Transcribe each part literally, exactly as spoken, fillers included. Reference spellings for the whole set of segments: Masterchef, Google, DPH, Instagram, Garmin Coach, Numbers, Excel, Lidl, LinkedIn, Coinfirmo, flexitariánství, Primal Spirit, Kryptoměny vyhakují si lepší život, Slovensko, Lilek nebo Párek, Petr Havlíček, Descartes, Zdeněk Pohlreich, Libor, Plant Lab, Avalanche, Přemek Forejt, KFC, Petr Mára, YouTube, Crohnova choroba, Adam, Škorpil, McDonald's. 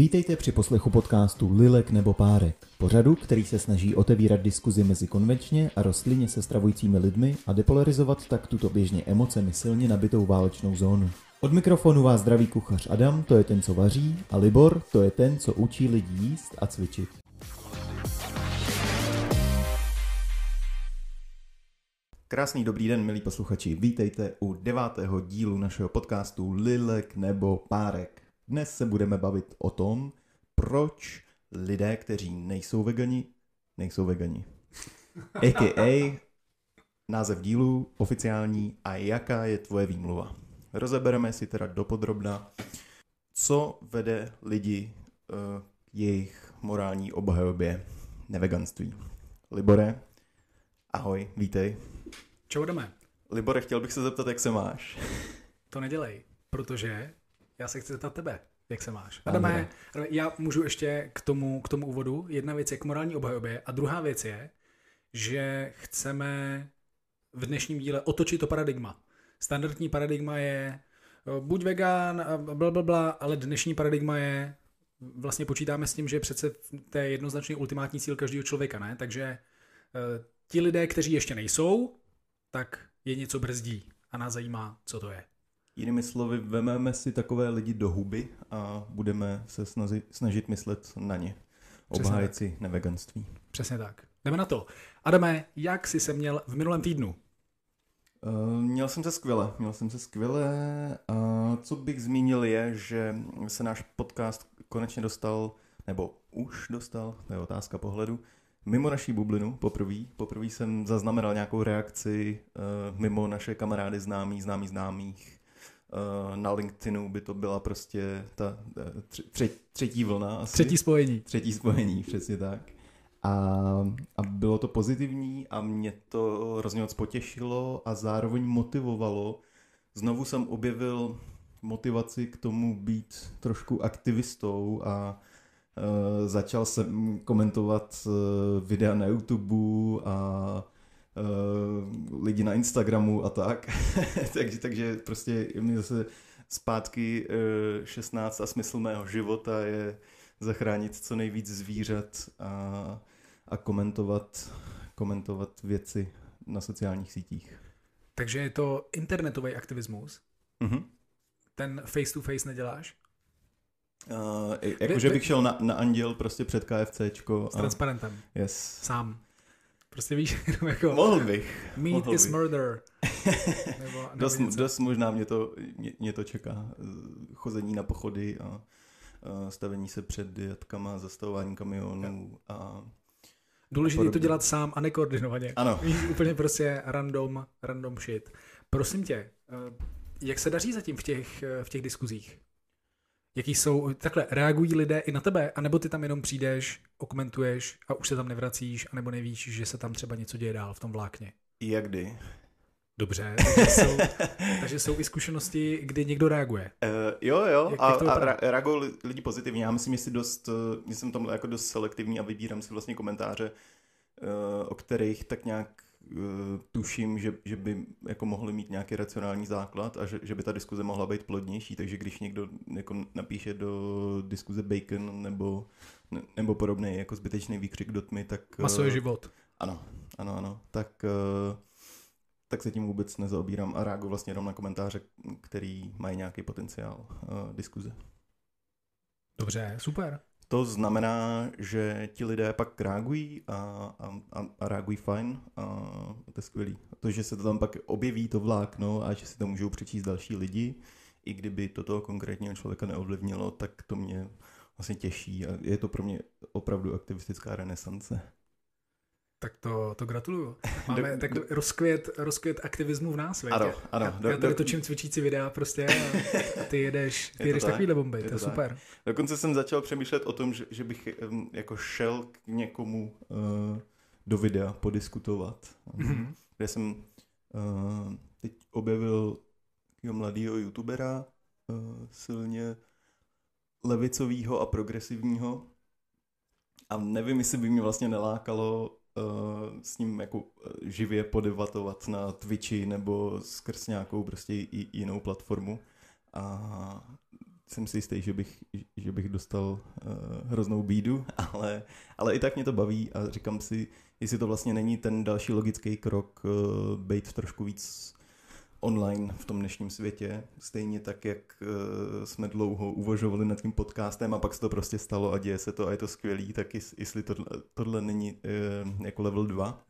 Vítejte při poslechu podcastu Lilek nebo Párek, pořadu, který se snaží otevírat diskuzi mezi konvenčně a rostlinně se stravujícími lidmi a depolarizovat tak tuto běžně emocemi silně nabitou válečnou zónu. Od mikrofonu vás zdraví kuchař Adam, to je ten, co vaří, a Libor, to je ten, co učí lidi jíst a cvičit. Krásný dobrý den, milí posluchači, vítejte u devátého dílu našeho podcastu Lilek nebo Párek. Dnes se budeme bavit o tom, proč lidé, kteří nejsou vegani, nejsou vegani. á ká á název dílu oficiální a jaká je tvoje výmluva. Rozebereme si teda dopodrobna, co vede lidi k jejich morální obhajobě neveganství. Libore, ahoj, vítej. Čau, jdeme. Libore, chtěl bych se zeptat, jak se máš. To nedělej, protože... Já se chci zeptat tebe, jak se máš. Adame, já můžu ještě k tomu, k tomu úvodu. Jedna věc je k morální obhajobě a druhá věc je, že chceme v dnešním díle otočit to paradigma. Standardní paradigma je buď vegan, blablabla, ale dnešní paradigma je, vlastně počítáme s tím, že přece to je jednoznačný ultimátní cíl každého člověka, ne? Takže ti lidé, kteří ještě nejsou, tak je něco brzdí a nás zajímá, co to je. Jinými slovy, vememe si takové lidi do huby a budeme se snažit, snažit myslet na ně. Obhájci neveganství. Přesně tak. Jdeme na to. Adame, jak jsi se měl v minulém týdnu? Uh, měl jsem se skvěle. Měl jsem se skvěle. A co bych zmínil je, že se náš podcast konečně dostal, nebo už dostal, to je otázka pohledu, mimo naší bublinu poprvé. Poprvé jsem zaznamenal nějakou reakci uh, mimo naše kamarády známí, známí, známých. Na LinkedInu by to byla prostě ta tři, třetí vlna. Asi. Třetí spojení. Třetí spojení, přesně tak. A, a bylo to pozitivní a mě to hrozně moc potěšilo a zároveň motivovalo. Znovu jsem objevil motivaci k tomu být trošku aktivistou a e, začal jsem komentovat videa na YouTube a Uh, lidi na Instagramu a tak. takže, takže prostě mě zase zpátky uh, šestnáct a smysl mého života je zachránit co nejvíc zvířat a, a komentovat, komentovat věci na sociálních sítích. Takže je to internetový aktivismus? Uh-huh. Ten face to face neděláš? Uh, Jakože bych šel na, na Anděl prostě před KFCčko. S a... transparentem. Yes. Sám. Prostě víš, jako... Mohl bych. Meat mohl is bych. Murder. Nebo dost, dost možná mě to, mě, mě to čeká. Chození na pochody a, a stavení se před jatkama, zastavování kamionů a, a důležité je to dělat sám a nekoordinovaně. Ano. Víš, úplně prostě random, random shit. Prosím tě, jak se daří zatím v těch, v těch diskuzích? Jaký jsou, takhle, reagují lidé i na tebe, anebo ty tam jenom přijdeš, okomentuješ a už se tam nevracíš, anebo nevíš, že se tam třeba něco děje dál v tom vlákně? Jakdy. Dobře, takže jsou, takže jsou i zkušenosti, kdy někdo reaguje. Uh, jo, jo, jak, a, jak a reagují lidi pozitivně. Já myslím, že si dost, že jsem tam jako dost selektivní a vybírám si vlastně komentáře, o kterých tak nějak tuším, že, že by jako mohli mít nějaký racionální základ a že, že by ta diskuze mohla být plodnější, takže když někdo jako napíše do diskuze bacon nebo, nebo podobný jako zbytečný výkřik do tmy, tak... Maso je život. Ano, ano, ano. Tak, tak se tím vůbec nezaobírám a reaguji vlastně jenom na komentáře, který mají nějaký potenciál diskuze. Dobře, super. To znamená, že ti lidé pak reagují a, a, a reagují fajn a to je skvělý. To, že se to tam pak objeví, to vlákno a že si to můžou přečíst další lidi, i kdyby to toho konkrétního člověka neovlivnilo, tak to mě vlastně těší a je to pro mě opravdu aktivistická renesance. Tak to, to gratuluju. Máme do, tak do, rozkvět, rozkvět aktivismu v nás, větě. Ano, ano. Já, do, já tady do, točím cvičící videa prostě a ty jedeš, ty je jedeš tak, takovýhle bomby, je to, to je super. Tak. Dokonce jsem začal přemýšlet o tom, že, že bych jako šel k někomu uh, do videa podiskutovat. Mm-hmm. Kde jsem uh, teď objevil mladýho youtubera, uh, silně levicovýho a progresivního. A nevím, jestli by mě vlastně nelákalo uh, s ním jako živě podebatovat na Twitchi nebo skrz nějakou prostě jinou platformu. A jsem si jistý, že bych, že bych dostal uh, hroznou bídu, ale, ale i tak mě to baví a říkám si, jestli to vlastně není ten další logický krok uh, být trošku víc online v tom dnešním světě. Stejně tak, jak uh, jsme dlouho uvažovali nad tím podcastem a pak se to prostě stalo a děje se to a je to skvělý, tak jest, jestli tohle, tohle není uh, jako level dva.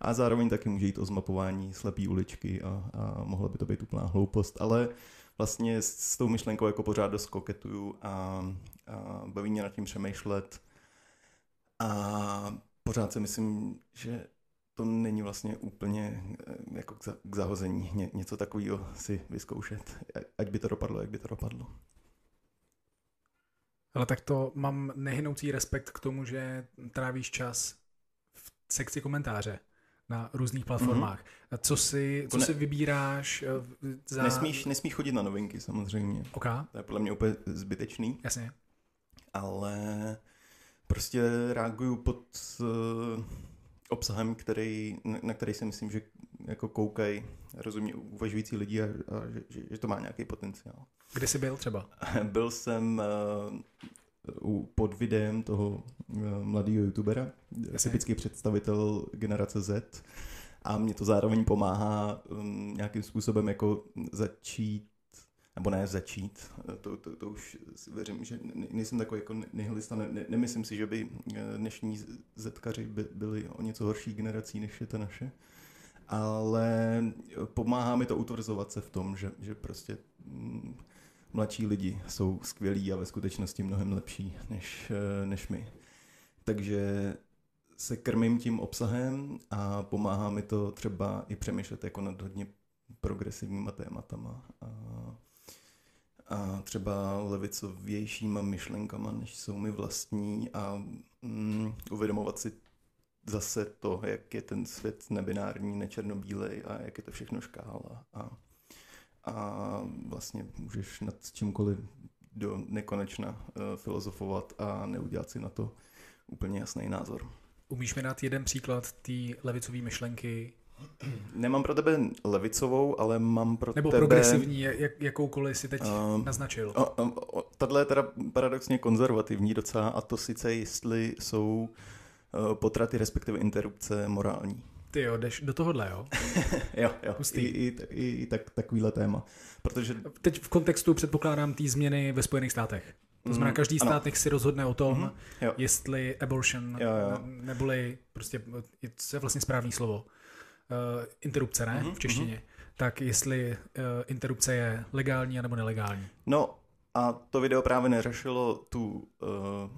A zároveň taky může jít o zmapování slepý uličky a, a mohla by to být úplná hloupost, ale vlastně s, s tou myšlenkou jako pořád dost koketuju a, a baví mě nad tím přemýšlet a pořád si myslím, že to není vlastně úplně jako k, za, k zahození Ně, něco takového si vyzkoušet, ať by to dopadlo, jak by to dopadlo. Ale tak to mám nehynoucí respekt k tomu, že trávíš čas v sekci komentáře na různých platformách. Mm-hmm. Co si, co ne, si vybíráš za... Nesmíš, nesmíš chodit na novinky samozřejmě. OK. To je podle mě úplně zbytečný. Jasně. Ale prostě reaguju pod uh, obsahem, který, na který si myslím, že jako koukají rozumně uvažující lidi a, a že, že, že to má nějaký potenciál. Kde jsi byl třeba? Byl jsem uh, pod videem toho mladýho youtubera, typický představitel generace Z a mě to zároveň pomáhá um, nějakým způsobem jako začít, nebo ne začít, to, to, to už věřím, že nejsem takový jako nihilista, ne, ne, nemyslím si, že by dnešní zetkaři by, byli o něco horší generací, než je ta naše, ale pomáhá mi to utvrzovat se v tom, že, že prostě... Mm, mladší lidi jsou skvělí a ve skutečnosti mnohem lepší než, než my. Takže se krmím tím obsahem a pomáhá mi to třeba i přemýšlet jako nad hodně progresivníma tématama a, a třeba levicovějšíma myšlenkama, než jsou mi vlastní a mm, uvědomovat si zase to, jak je ten svět nebinární, nečernobílej a jak je to všechno škála a a vlastně můžeš nad čímkoliv do nekonečna uh, filozofovat a neudělat si na to úplně jasný názor. Umíš mi dát jeden příklad té levicové myšlenky? Nemám pro tebe levicovou, ale mám pro Nebo tebe... Nebo progresivní, jak, jakoukoliv si teď uh, naznačil. Uh, uh, uh, Tato je teda paradoxně konzervativní docela a to sice jestli jsou uh, potraty respektive interrupce morální. Ty jo, jdeš do tohohle, jo? jo, jo, Pustý. i, i, i, i tak, takovýhle téma. Protože... Teď v kontextu předpokládám té změny ve Spojených státech. To znamená, mm, každý ano. stát nech si rozhodne o tom, mm, jestli abortion jo, jo. neboli, prostě, co je vlastně správný slovo, uh, interrupce, ne? Mm, v češtině. Mm. Tak jestli uh, interrupce je legální anebo nelegální. No, a to video právě neřešilo tu uh,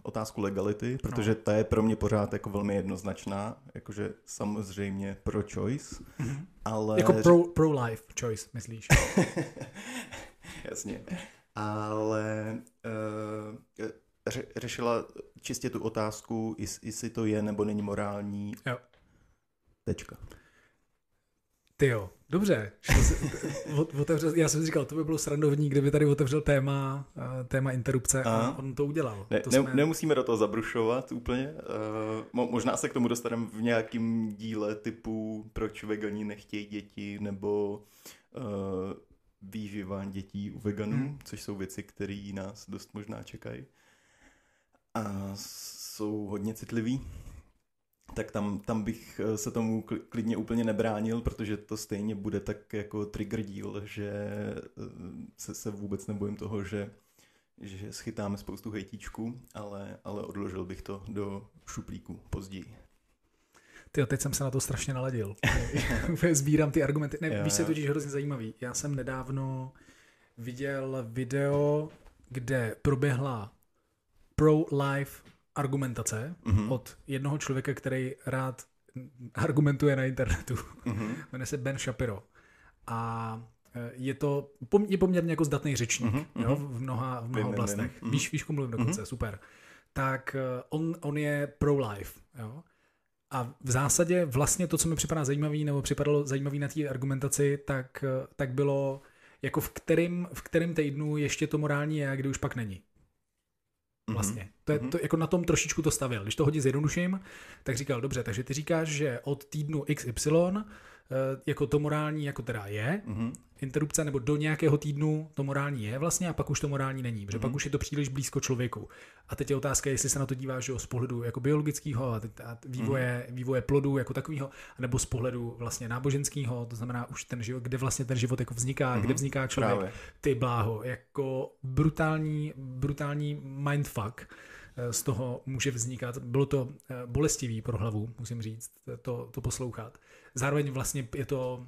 otázku legality, protože no. ta je pro mě pořád jako velmi jednoznačná, jakože samozřejmě pro choice, mm-hmm. ale... Jako pro, pro life choice, myslíš? Jasně. Ale uh, ře, řešila čistě tu otázku, jestli to je nebo není morální. Jo. Tečka. Tyjo, dobře. Otevřel, já jsem říkal, to by bylo srandovní, kdyby tady otevřel téma, téma interrupce a, a on to udělal. Ne, to ne, jsme... Nemusíme do toho zabrušovat úplně. Uh, možná se k tomu dostaneme v nějakém díle typu proč vegani nechtějí děti nebo uh, výživa dětí u veganů, hmm. což jsou věci, které nás dost možná čekají a jsou hodně citlivý. Tak tam, tam bych se tomu klidně úplně nebránil, protože to stejně bude tak jako trigger díl, že se, se vůbec nebojím toho, že, že schytáme spoustu hejtíčků, ale, ale odložil bych to do šuplíku později. Tyjo, teď jsem se na to strašně naladil. Sbírám ty argumenty. Ne, víš, se to je hrozně zajímavý. Já jsem nedávno viděl video, kde proběhla pro-life argumentace mm-hmm. od jednoho člověka, který rád argumentuje na internetu. Mm-hmm. Jmenuje se Ben Shapiro. A je to je poměrně jako zdatný řečník mm-hmm. jo, v mnoha, v mnoha oblastech. Mm-hmm. Víš, víš, komu mluvím dokonce, mm-hmm. super. Tak on, on je pro-life. Jo? A v zásadě vlastně to, co mi připadá zajímavý, nebo připadalo zajímavý na té argumentaci, tak, tak bylo, jako v kterém v kterém týdnu ještě to morální je, kdy už pak není. Vlastně. To je to, jako na tom trošičku to stavil. Když to hodně zjednoduším, tak říkal, dobře, takže ty říkáš, že od týdnu iks ypsilon jako to morální jako teda je, mm-hmm. interrupce nebo do nějakého týdnu to morální je vlastně a pak už to morální není, protože mm-hmm. pak už je to příliš blízko člověku. A teď je otázka, jestli se na to díváš jo, z pohledu jako biologického a vývoje, mm-hmm. vývoje plodů jako takového, nebo z pohledu vlastně náboženského, to znamená už ten život, kde vlastně ten život jako vzniká, mm-hmm. kde vzniká člověk. Právě. Ty bláho, jako brutální, brutální mindfuck z toho může vznikat. Bylo to bolestivý pro hlavu, musím říct, to, to poslouchat. Zároveň vlastně je to,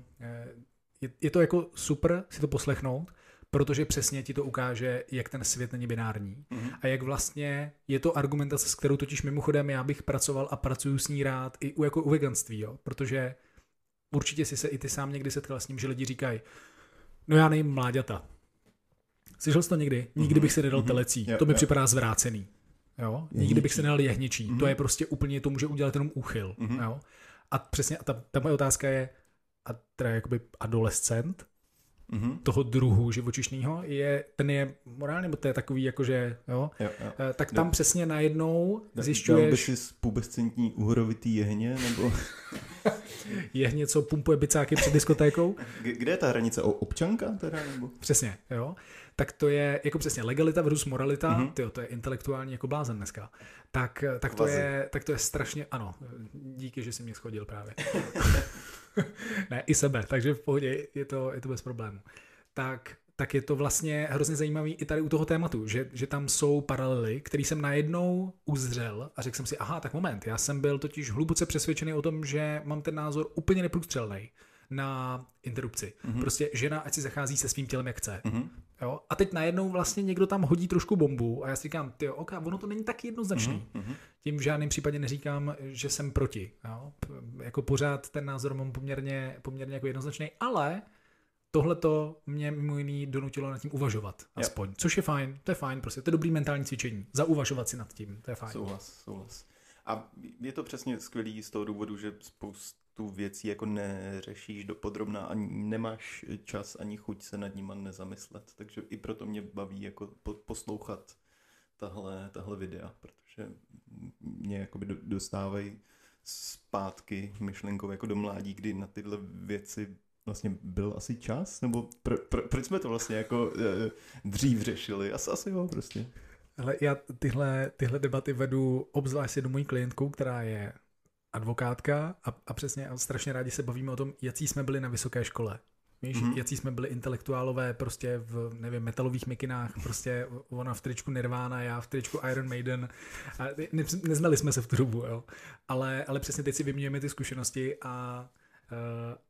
je, je to jako super si to poslechnout, protože přesně ti to ukáže, jak ten svět není binární. Mm-hmm. A jak vlastně je to argumentace, s kterou totiž mimochodem já bych pracoval a pracuju s ní rád i u, jako u veganství, jo? Protože určitě si se i ty sám někdy setkal s tím, že lidi říkají, no já nejím mláďata. Slyšel jsi to někdy? Nikdy bych se nedal mm-hmm. telecí, to mi připadá zvrácený. Jo? Nikdy bych se nedal jehničí. Mm-hmm. To je prostě úplně, to může udělat jenom úchyl. Mm-hmm. Jo? A přesně, a ta, ta moje otázka je, a teda jakoby adolescent mm-hmm. toho druhu živočišného, je, ten je morálně, bo to je takový, jakože, jo? Jo, jo. Tak tam jo. přesně najednou tak zjišťuješ... Dal by si z pubescentní úhorovitý jehně, nebo... jehně, co pumpuje bicáky před diskotékou. Kde je ta hranice? O občanka teda, nebo... Přesně, jo. Tak to je jako přesně legalita versus moralita, mm-hmm. tyjo, to je intelektuální jako blázen dneska. Tak, tak, to je, tak to je strašně, ano, díky, že jsi mě schodil právě. Ne, i sebe, takže v pohodě je to, je to bez problému. Tak, tak je to vlastně hrozně zajímavý i tady u toho tématu, že, že tam jsou paralely, který jsem najednou uzřel a řekl jsem si, aha, tak moment, já jsem byl totiž hluboce přesvědčený o tom, že mám ten názor úplně neprůstřelný na interrupci. Mm-hmm. Prostě žena, ať si zachází se svým tělem, jak chce. Mm-hmm. Jo? A teď najednou vlastně někdo tam hodí trošku bombu a já si říkám, tyjo, ok, ono to není tak jednoznačný. Mm-hmm. Tím v žádném případě neříkám, že jsem proti. Jo? P- jako pořád ten názor mám poměrně, poměrně jako jednoznačný, ale tohleto mě mimo jiný donutilo nad tím uvažovat. Aspoň. Jo. Což je fajn, to je fajn, prostě to je dobrý mentální cvičení. Zauvažovat si nad tím, to je fajn. Souhlas, souhlas. A je to přesně skvělý z toho důvodu, že spousta tu věcí jako neřešíš dopodrobná a nemáš čas ani chuť se nad nima nezamyslet. Takže i proto mě baví jako poslouchat tahle, tahle videa, protože mě jakoby dostávají zpátky myšlenkou jako do mládí, kdy na tyhle věci vlastně byl asi čas, nebo pr- pr- proč jsme to vlastně jako e, dřív řešili? Asi, asi jo, prostě. Ale já tyhle, tyhle debaty vedu obzvláště do mojí klientkou, která je advokátka a, a přesně a strašně rádi se bavíme o tom, jaký jsme byli na vysoké škole. Víš, mm-hmm. jaký jsme byli intelektuálové prostě v, nevím, metalových mikinách, prostě ona v tričku Nirvana, já v tričku Iron Maiden. A ne, neznali jsme se v tu dobu, jo. Ale, ale přesně teď si vyměňujeme ty zkušenosti a,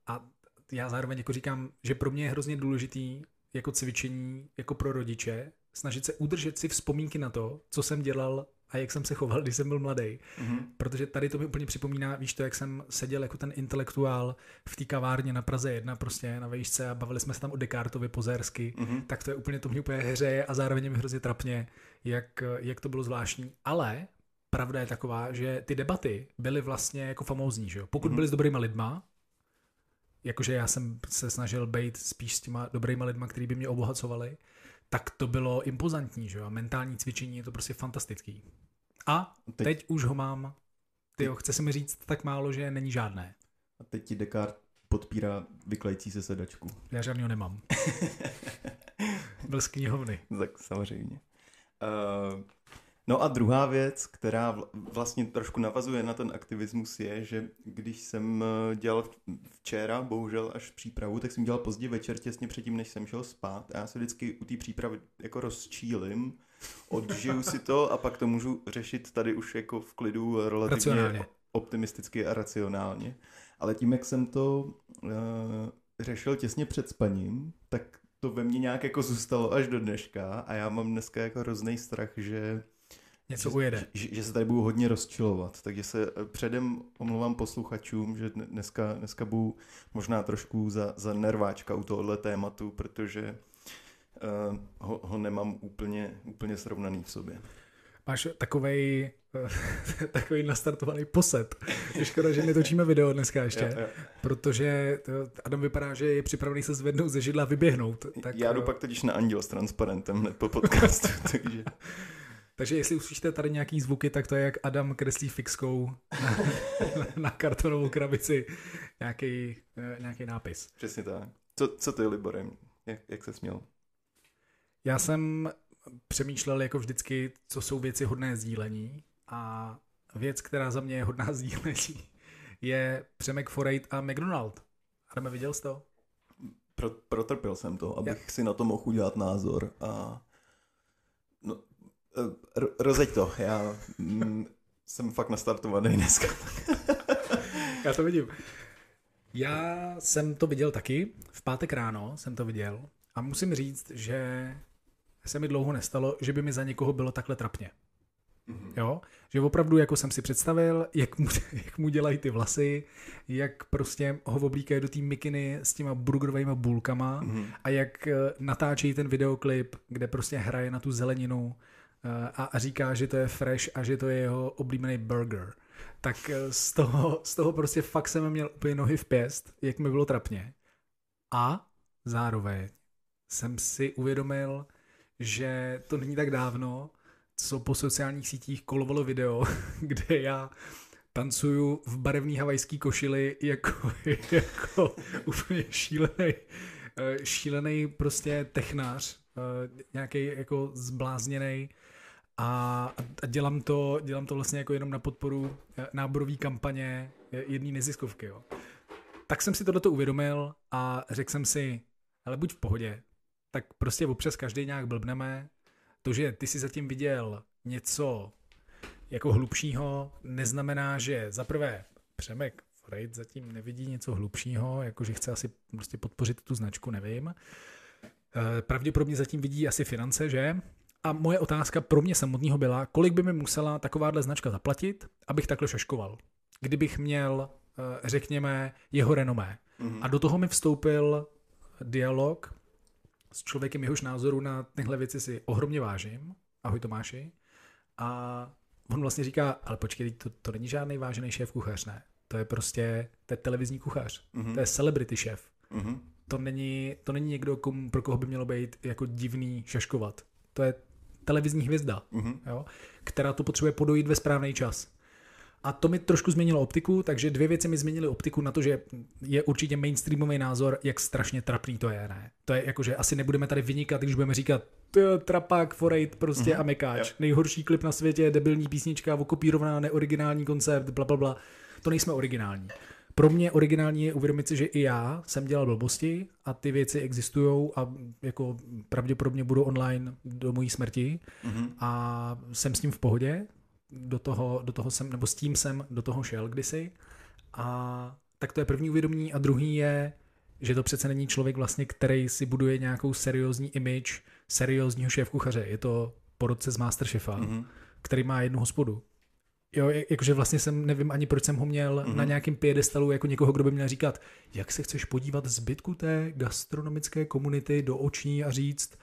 a já zároveň jako říkám, že pro mě je hrozně důležitý jako cvičení, jako pro rodiče, snažit se udržet si vzpomínky na to, co jsem dělal a jak jsem se choval, když jsem byl mladý. Mm-hmm. Protože tady to mi úplně připomíná, víš to, jak jsem seděl jako ten intelektuál v té kavárně na Praze jedna prostě na vejšce a bavili jsme se tam o Descartovi pozersky, mm-hmm. tak to je úplně, to mě úplně hřeje a zároveň mi hrozně trapně, jak, jak to bylo zvláštní. Ale pravda je taková, že ty debaty byly vlastně jako famózní, že jo? Pokud mm-hmm. byly s dobrýma lidma, jakože já jsem se snažil bejt spíš s těma dobrýma lidma, který by mě obohacovali, tak to bylo impozantní, že jo? Mentální cvičení je to prostě fantastický. A teď, teď už ho mám, tyjo, chce se mi říct tak málo, že není žádné. A teď ti Descartes podpírá vyklející se sedačku. Já žádnýho nemám. Byl z knihovny. Tak samozřejmě. Uh, no a druhá věc, která vlastně trošku navazuje na ten aktivismus je, že když jsem dělal včera, bohužel až přípravu, tak jsem dělal pozdě večer těsně předtím, než jsem šel spát a já se vždycky u té přípravy jako rozčílim, odžiju si to a pak to můžu řešit tady už jako v klidu relativně racionálně. Optimisticky a racionálně. Ale tím, jak jsem to uh, řešil těsně před spaním, tak to ve mně nějak jako zůstalo až do dneška a já mám dneska jako hrozný strach, že něco ujede. Že, že, že se tady budu hodně rozčilovat. Takže se předem omlouvám posluchačům, že dneska, dneska budu možná trošku za, za nerváčka u tohohle tématu, protože Uh, ho, ho nemám úplně, úplně srovnaný v sobě. Máš takovej, uh, takovej nastartovaný posed. Škoda, že netočíme video dneska ještě, jo, jo. protože Adam vypadá, že je připravený se zvednout ze židla a vyběhnout. Tak, já jdu uh... pak totiž na Anděl s transparentem hned po podcastu. Takže... Takže jestli uslyšíte tady nějaký zvuky, tak to je, jak Adam kreslí fixkou na, na kartonovou krabici nějaký, nějaký nápis. Přesně tak. Co, co to je, Libore? Jak, jak se směl? Já jsem přemýšlel jako vždycky, co jsou věci hodné sdílení, a věc, která za mě je hodná sdílení, je Přemek Forejt a McDonald's. Adame, viděl jsi to? Pro, protrpěl jsem to, abych Já. si na to mohl udělat názor a no, rozeď to. Já mm, jsem fakt nastartovaný dneska. Já to vidím. Já jsem to viděl taky. V pátek ráno jsem to viděl a musím říct, že se mi dlouho nestalo, že by mi za někoho bylo takhle trapně. Mm-hmm. Jo? Že opravdu jako jsem si představil, jak mu, jak mu dělají ty vlasy, jak prostě ho oblíkají do té mikiny s těma burgerovejma bulkama, mm-hmm. a jak natáčejí ten videoklip, kde prostě hraje na tu zeleninu a, a říká, že to je fresh a že to je jeho oblíbený burger. Tak z toho, z toho prostě fakt jsem měl úplně nohy v pěst, jak mi bylo trapně. A zároveň jsem si uvědomil, že to není tak dávno, co po sociálních sítích kolovalo video, kde já tancuju v barevný havajský košili jako, jako úplně šílený, šílený prostě technář, nějaký jako zblázněnej, a, a dělám, to, dělám to vlastně jako jenom na podporu náborové kampaně jedné neziskovky. Jo. Tak jsem si tohleto uvědomil a řekl jsem si, ale buď v pohodě, tak prostě občas každý nějak blbneme. To, že ty jsi zatím viděl něco jako hlubšího, neznamená, že za prvé Přemek Forejt zatím nevidí něco hlubšího, jakože chce asi prostě podpořit tu značku, nevím. Pravděpodobně zatím vidí asi finance, že? A moje otázka pro mě samotného byla, kolik by mi musela takováhle značka zaplatit, abych takhle šaškoval, kdybych měl, řekněme, jeho renomé. Mm-hmm. A do toho mi vstoupil dialog s člověkem, jehož názoru na tyhle věci si ohromně vážím. Ahoj Tomáši. A on vlastně říká, ale počkej, to, to není žádný vážený šéf kuchař, ne. To je prostě, to je televizní kuchař. Mm-hmm. To je celebrity šéf. Mm-hmm. To není, to není někdo, komu, pro koho by mělo být jako divný šaškovat. To je televizní hvězda, mm-hmm. jo, která to potřebuje podojit ve správný čas. A to mi trošku změnilo optiku, takže dvě věci mi změnily optiku na to, že je určitě mainstreamový názor, jak strašně trapný to je, ne? To je jako, že asi nebudeme tady vynikat, když budeme říkat trapák, Forejt prostě mm-hmm. a mekáč, yep. nejhorší klip na světě, debilní písnička, okopírovaná, neoriginální koncert, bla, bla, bla. To nejsme originální. Pro mě originální je uvědomit si, že i já jsem dělal blbosti a ty věci existují a jako pravděpodobně budou online do mojí smrti, mm-hmm. a jsem s tím v pohodě. Do toho, do toho jsem, nebo s tím jsem do toho šel kdysi. A tak to je první uvědomění. A druhý je, že to přece není člověk vlastně, který si buduje nějakou seriózní image seriózního šéfkuchaře. Je to porotce z Masterchefa, mm-hmm. který má jednu hospodu. Jo, jakože vlastně jsem, nevím ani proč jsem ho měl mm-hmm. na nějakém piedestalu jako někoho, kdo by měl říkat, jak se chceš podívat zbytku té gastronomické komunity do očí a říct,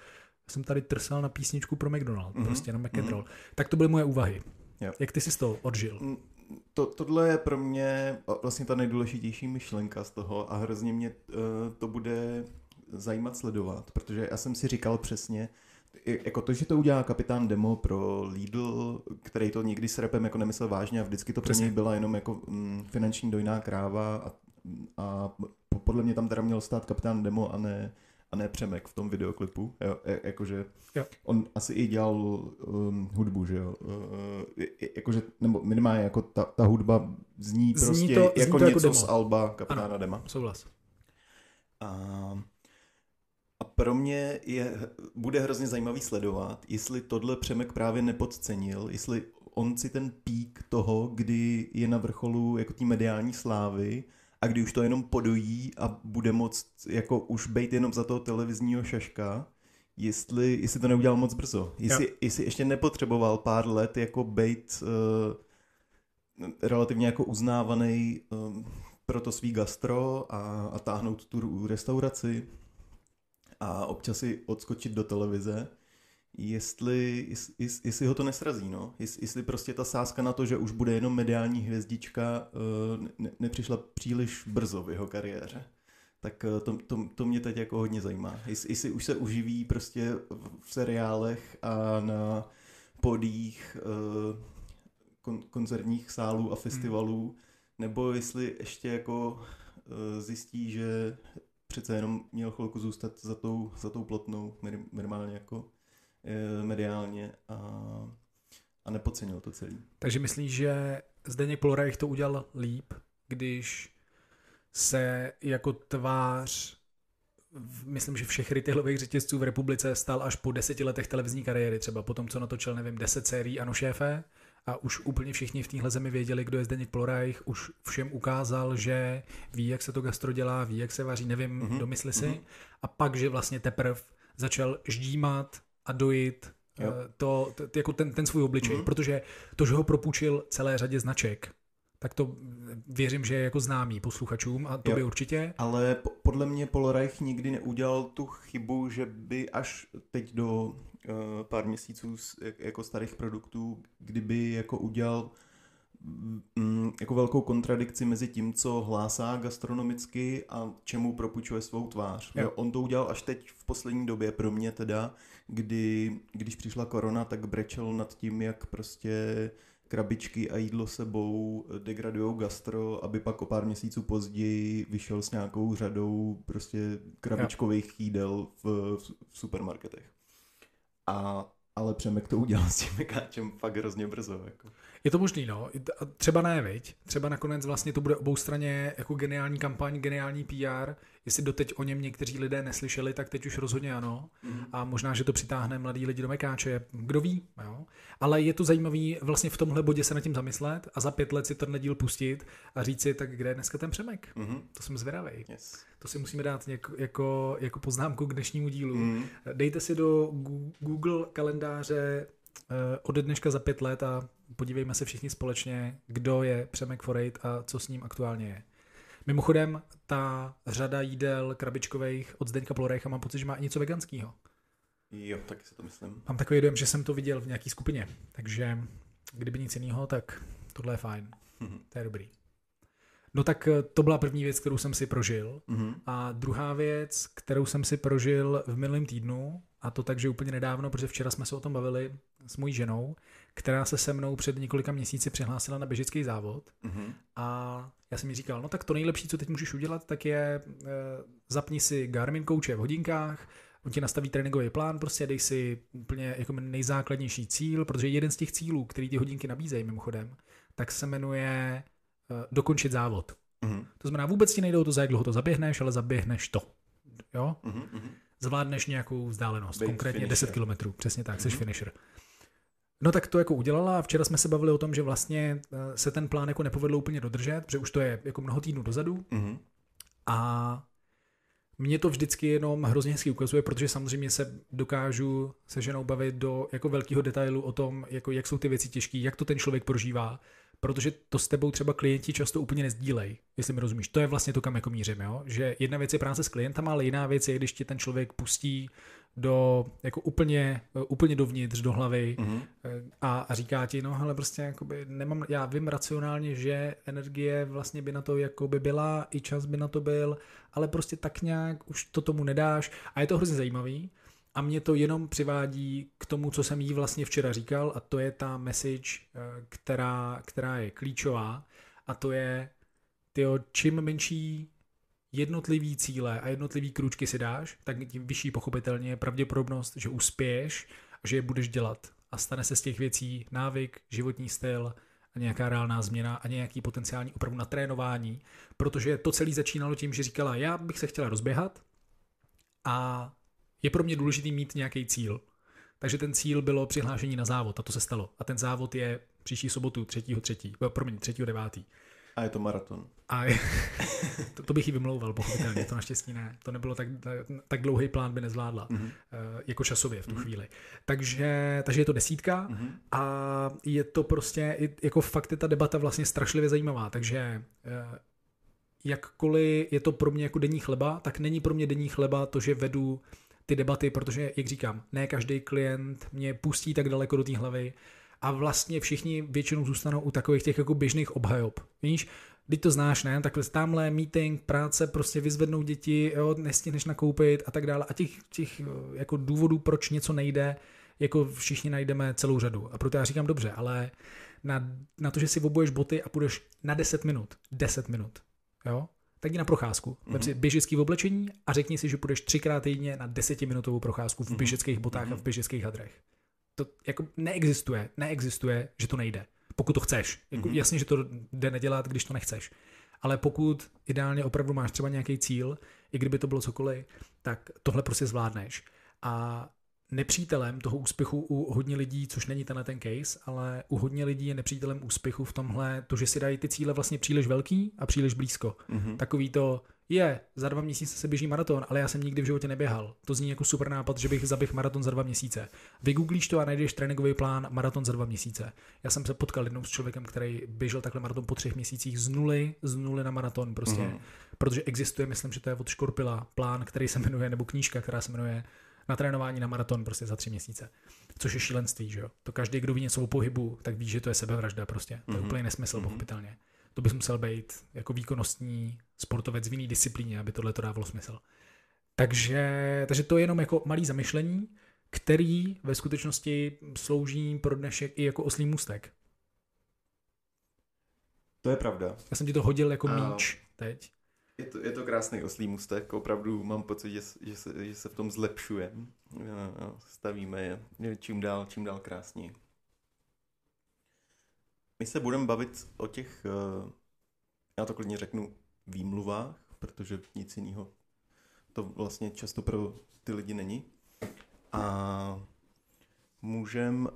jsem tady trsal na písničku pro McDonald's, mm-hmm. prostě na McDonald's. Mm-hmm. Tak to byly moje úvahy. Yep. Jak ty jsi to odžil? To, tohle je pro mě vlastně ta nejdůležitější myšlenka z toho a hrozně mě uh, to bude zajímat sledovat, protože já jsem si říkal přesně, jako to, že to udělá Kapitán Demo pro Lidl, který to nikdy s rapem jako nemyslel vážně a vždycky to pro něj byla jenom jako mm, finanční dojná kráva a, a podle mě tam teda měl stát Kapitán Demo a ne a ne Přemek v tom videoklipu, jo, jakože jo. On asi i dělal um, hudbu, že jo, uh, jakože, nebo minimálně jako ta, ta hudba zní, zní prostě to, jako zní něco jako z alba Kapitána Dema. Souhlas. A, a pro mě je, bude hrozně zajímavý sledovat, jestli tohle Přemek právě nepodcenil, jestli on si ten pík toho, kdy je na vrcholu jako té mediální slávy, a kdy už to jenom podojí a bude moc jako už bejt jenom za toho televizního šaška, jestli, jestli to neudělal moc brzo. Jestli, jestli ještě nepotřeboval pár let jako bejt uh, relativně jako uznávaný um, pro to svý gastro a, a táhnout tu restauraci a občas si odskočit do televize, jestli, jest, jest, jestli ho to nesrazí, no. Jest, jestli prostě ta sázka na to, že už bude jenom mediální hvězdička, ne, nepřišla příliš brzo v jeho kariéře. Tak to, to, to mě teď jako hodně zajímá. Jest, jestli už se uživí prostě v seriálech a na podích kon- koncertních sálů a festivalů, hmm. nebo jestli ještě jako zjistí, že přece jenom měl chvilku zůstat za tou, za tou plotnou, minimálně jako mediálně a, a nepodcenil to celý. Takže myslíš, že Zdeněk Pohlreich to udělal líp, když se jako tvář, myslím, že všech retailových řetězců v republice stal až po deseti letech televizní kariéry, třeba po tom, co natočil, nevím, deset sérií Ano šéfe, a už úplně všichni v téhle zemi věděli, kdo je Zdeněk Pohlreich, už všem ukázal, že ví, jak se to gastro dělá, ví, jak se vaří, nevím, mm-hmm. domysli si. Mm-hmm. A pak, že vlastně teprv začal ždímat a dojit uh, to, t- jako ten, ten svůj obličej, mm-hmm. protože to, že ho propůjčil celé řadě značek, tak to věřím, že je jako známý posluchačům a to by určitě. Ale po, podle mě Pohlreich nikdy neudělal tu chybu, že by až teď do uh, pár měsíců z, jako starých produktů, kdyby jako udělal um, jako velkou kontradikci mezi tím, co hlásá gastronomicky a čemu propůjčuje svou tvář. Jo. On to udělal až teď v poslední době pro mě teda, kdy, když přišla korona, tak brečel nad tím, jak prostě krabičky a jídlo sebou degradujou gastro, aby pak o pár měsíců později vyšel s nějakou řadou prostě krabičkových jídel v, v, v supermarketech. A, ale Přemek to udělal s tím mekáčem fakt hrozně brzo. Jako. Je to možný, no. Třeba ne, viď? Třeba nakonec vlastně to bude oboustranně jako geniální kampaň, geniální P R. Jestli doteď o něm někteří lidé neslyšeli, tak teď už rozhodně ano. Mm. A možná, že to přitáhne mladí lidi do mekáče. Kdo ví? Jo? Ale je to zajímavý vlastně v tomhle bodě se nad tím zamyslet a za pět let si tenhle díl pustit a říct si, tak kde je dneska ten Přemek? Mm. To jsem zvědavej. Yes. To si musíme dát něk, jako, jako poznámku k dnešnímu dílu. Mm. Dejte si do Google kalendáře ode dneška za pět let a podívejme se všichni společně, kdo je Přemek Forejt a co s ním aktuálně je. Mimochodem, ta řada jídel krabičkových od Zdeňka Pohlreicha, mám pocit, že má i něco veganského. Jo, taky si to myslím. Mám takový dojem, že jsem to viděl v nějaký skupině, takže kdyby nic jiného, tak tohle je fajn. Mm-hmm. To je dobrý. No tak to byla první věc, kterou jsem si prožil. Mm-hmm. A druhá věc, kterou jsem si prožil v minulém týdnu, a to takže úplně nedávno, protože včera jsme se o tom bavili s mojí ženou, která se se mnou před několika měsíci přihlásila na běžecký závod. Mm-hmm. A já jsem jí říkal, no tak to nejlepší, co teď můžeš udělat, tak je e, zapni si Garmin Coache v hodinkách, on ti nastaví tréninkový plán, prostě dej si úplně jako nejzákladnější cíl, protože jeden z těch cílů, který ty hodinky nabízejí mimochodem, tak se jmenuje e, dokončit závod. Mm-hmm. To znamená, vůbec ti nejde o to, za jak dlouho to zaběhneš, ale zaběhneš to. Jo? Mm-hmm. Zvládneš nějakou vzdálenost, Bej konkrétně finisher. deset kilometrů, přesně tak, mm-hmm. seš finisher. No tak to jako udělala a včera jsme se bavili o tom, že vlastně se ten plán jako nepovedlo úplně dodržet, protože už to je jako mnoho týdnů dozadu mm-hmm. a mě to vždycky jenom hrozně hezky ukazuje, protože samozřejmě se dokážu se ženou bavit do jako velkého detailu o tom, jako jak jsou ty věci těžké, jak to ten člověk prožívá, protože to s tebou třeba klienti často úplně nezdílej, jestli mi rozumíš. To je vlastně to, kam jako mířím, jo? Že jedna věc je práce s klientama, ale jiná věc je, když ti ten člověk pustí do, jako úplně, úplně dovnitř, do hlavy mm-hmm. a, a říká ti, no hele, prostě jakoby nemám, já vím racionálně, že energie vlastně by na to jakoby byla, i čas by na to byl, ale prostě tak nějak už to tomu nedáš a je to hrozně zajímavý. A mě to jenom přivádí k tomu, co jsem jí vlastně včera říkal, a to je ta message, která, která je klíčová, a to je, tyjo, čím menší jednotlivý cíle a jednotlivý krůčky si dáš, tak tím vyšší pochopitelně je pravděpodobnost, že uspěješ a že je budeš dělat. A stane se z těch věcí návyk, životní styl a nějaká reálná změna a nějaký potenciální opravdu natrénování, protože to celé začínalo tím, že říkala, já bych se chtěla rozběhat a je pro mě důležitý mít nějaký cíl. Takže ten cíl bylo přihlášení na závod a to se stalo. A ten závod je příští sobotu třetího devátého A je to maraton. A je, to, to bych jí vymlouval, pochopitelně, to naštěstí ne. To nebylo tak, tak dlouhý plán by nezvládla, mm-hmm. jako časově v tu mm-hmm. chvíli. Takže, takže je to desítka mm-hmm. a je to prostě, jako fakt je ta debata vlastně strašlivě zajímavá, takže jakkoliv je to pro mě jako denní chleba, tak není pro mě denní chleba to, že vedu ty debaty, protože, jak říkám, ne každý klient mě pustí tak daleko do té hlavy a vlastně všichni většinou zůstanou u takových těch jako běžných obhajob. Víš, když to znáš, ne, takhle tamhle meeting, práce, prostě vyzvednou děti, jo, nestihneš nakoupit a tak dále a těch, těch jako důvodů, proč něco nejde, jako všichni najdeme celou řadu. A proto já říkám dobře, ale na, na to, že si obuješ boty a půjdeš na deset minut, deset minut, jo? Tak jdi na procházku. Vem si běžecký oblečení a řekni si, že půjdeš třikrát týdně na desetiminutovou procházku v běžeckých botách a v běžeckých hadrech. To jako neexistuje, neexistuje, že to nejde. Pokud to chceš. Jako, jasně, že to jde nedělat, když to nechceš. Ale pokud ideálně opravdu máš třeba nějaký cíl, i kdyby to bylo cokoliv, tak tohle prostě zvládneš. A nepřítelem toho úspěchu u hodně lidí, což není tenhle ten case, ale u hodně lidí je nepřítelem úspěchu v tomhle to, že si dají ty cíle vlastně příliš velký a příliš blízko. Mm-hmm. Takový to je, za dva měsíce se běží maraton, ale já jsem nikdy v životě neběhal. To zní jako super nápad, že bych zaběhl maraton za dva měsíce. Vygooglíš to a najdeš tréninkový plán maraton za dva měsíce. Já jsem se potkal jednou s člověkem, který běžel takhle maraton po třech měsících z nuly, z nuly na maraton prostě, mm-hmm. protože existuje, myslím, že to je od Škorpila, plán, který se jmenuje, nebo knížka, která se jmenuje na trénování na maraton prostě za tři měsíce. Což je šílenství, že jo? To každý, kdo ví něco o pohybu, tak ví, že to je sebevražda prostě. To je mm-hmm. úplně nesmysl, mm-hmm. pochopitelně. To bys musel být jako výkonnostní sportovec v jiný disciplíně, aby tohle to dávalo smysl. Takže, takže to je jenom jako malý zamyšlení, který ve skutečnosti slouží pro dnešek i jako oslý můstek. To je pravda. Já jsem ti to hodil jako a... míč teď. Je to, je to krásný oslý můstek, opravdu mám pocit, že, že, se, že se v tom zlepšujeme, stavíme je čím dál, čím dál krásněji. My se budeme bavit o těch, já to klidně řeknu, výmluvách, protože nic jiného to vlastně často pro ty lidi není. A můžeme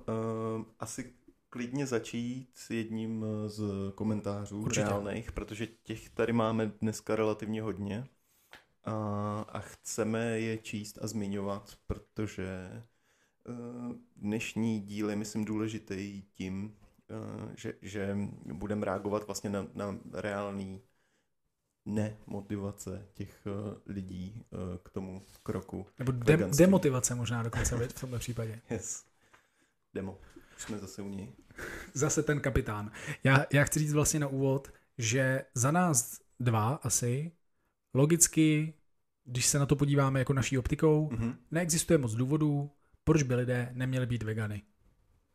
asi klidně začít s jedním z komentářů reálných, protože těch tady máme dneska relativně hodně a, a chceme je číst a zmiňovat, protože dnešní díl je, myslím, důležitý tím, že, že budeme reagovat vlastně na, na reální nemotivace těch lidí k tomu kroku. Nebo de- demotivace možná dokonce v tomto případě. Yes. Demo. Jsme zase u něj. Zase ten kapitán. Já, já chci říct vlastně na úvod, že za nás dva asi logicky, když se na to podíváme jako naší optikou, mm-hmm. neexistuje moc důvodů, proč by lidé neměli být vegany.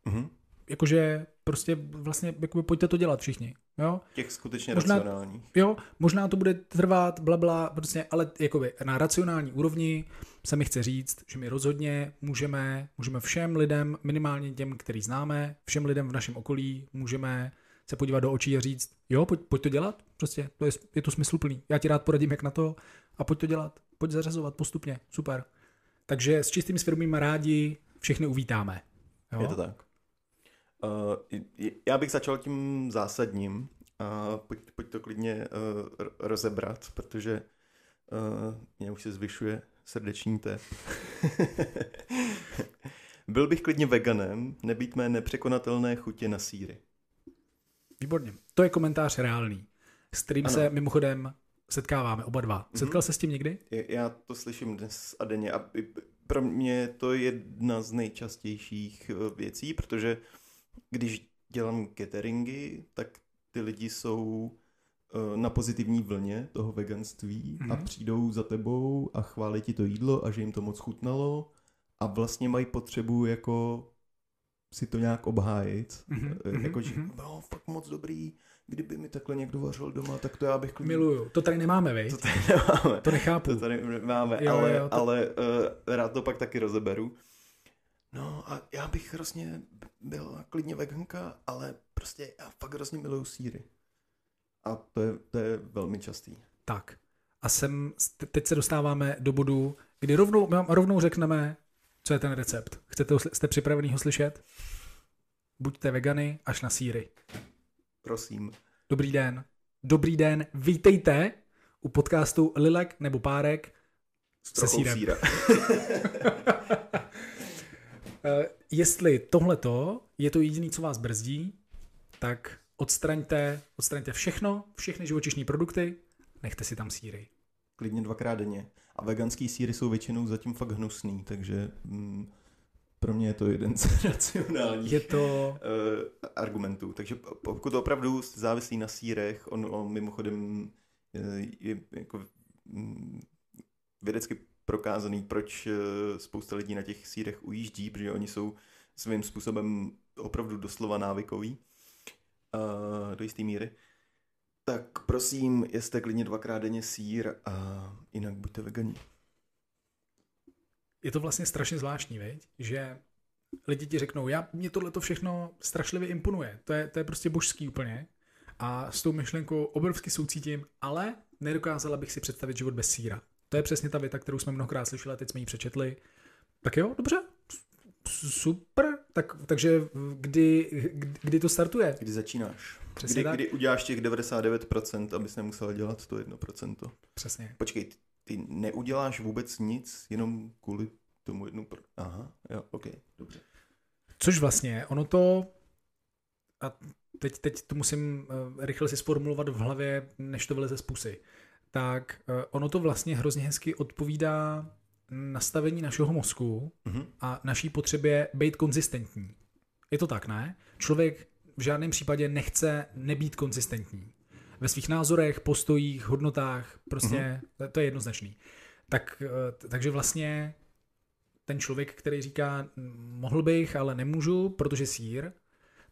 Mm-hmm. Jakože prostě vlastně jakoby pojďte to dělat všichni. Jo? Těch skutečně možná, racionální. Jo, možná to bude trvat, blabla, prostě, ale jakoby na racionální úrovni se mi chce říct, že my rozhodně můžeme, můžeme všem lidem, minimálně těm, který známe, všem lidem v našem okolí, můžeme se podívat do očí a říct, jo, pojď, pojď to dělat, prostě, to je, je to smysluplný, já ti rád poradím, jak na to, a pojď to dělat, pojď zařazovat postupně, super. Takže s čistým svědomím rádi všechny uvítáme. Jo? Je to tak. Uh, já bych začal tím zásadním a pojď, pojď to klidně uh, rozebrat, protože uh, mě už se zvyšuje srdeční tep. Byl bych klidně veganem, nebýt mé nepřekonatelné chutě na sýry. Výborně. To je komentář reálný, s kterým ano. se mimochodem setkáváme oba dva. Setkal mm-hmm. se s tím někdy? Já to slyším dnes a denně a pro mě to je jedna z nejčastějších věcí, protože když dělám cateringy, tak ty lidi jsou na pozitivní vlně toho veganství mm-hmm. a přijdou za tebou a chválí ti to jídlo a že jim to moc chutnalo a vlastně mají potřebu jako si to nějak obhájit. Mm-hmm. Jako, že mm-hmm. no, fakt moc dobrý, kdyby mi takhle někdo vařil doma, tak to já bych... Miluju, to tady nemáme, viď? To tady nemáme. To nechápu. To tady nemáme, jo, ale, jo, to... ale uh, rád to pak taky rozeberu. No a já bych hrozně byl klidně veganka, ale prostě já fakt hrozně miluju sýry. A to je, to je velmi častý. Tak. A sem, teď se dostáváme do bodu, kdy rovnou, rovnou řekneme, co je ten recept. Chcete ho, jste připravený ho slyšet? Buďte vegany až na sýry. Prosím. Dobrý den. Dobrý den. Vítejte u podcastu Lilek nebo Párek se sýrem. Síra. Jestli tohleto je to jediné, co vás brzdí, tak odstraňte, odstraňte všechno, všechny živočišní produkty, nechte si tam sýry. Klidně dvakrát denně. A veganský sýry jsou většinou zatím fakt hnusný, takže mm, pro mě je to jeden z racionálních je to... uh, argumentů. Takže pokud opravdu závislí na sýrech, on, on mimochodem je, je jako mm, vědecky prokázaný, proč spousta lidí na těch sýrech ujíždí, protože oni jsou svým způsobem opravdu doslova návykový do jisté míry. Tak prosím, jeste klidně dvakrát denně sýr a jinak buďte vegani. Je to vlastně strašně zvláštní, viď? Že lidi ti řeknou, já, mě tohleto všechno strašlivě imponuje, to je, to je prostě božský úplně a s tou myšlenkou obrovsky soucítím, ale nedokázala bych si představit život bez sýra. To je přesně ta věta, kterou jsme mnohokrát slyšeli, teď jsme ji přečetli. Tak jo, dobře, super, tak, takže kdy, kdy to startuje? Kdy začínáš? Kdy, kdy uděláš těch devadesát devět procent, abys nemusel dělat to jedno procento. Přesně. Počkej, ty neuděláš vůbec nic, jenom kvůli tomu jednu... Pro... Aha, jo, ok, dobře. Což vlastně, ono to... A teď, teď to musím rychle si sformulovat v hlavě, než to vyleze z pusy. Tak ono to vlastně hrozně hezky odpovídá nastavení našeho mozku mm-hmm. a naší potřebě být konzistentní. Je to tak, ne? Člověk v žádném případě nechce nebýt konzistentní. Ve svých názorech, postojích, hodnotách, prostě mm-hmm. to je jednoznačný. Tak, takže vlastně ten člověk, který říká mohl bych, ale nemůžu, protože sýr,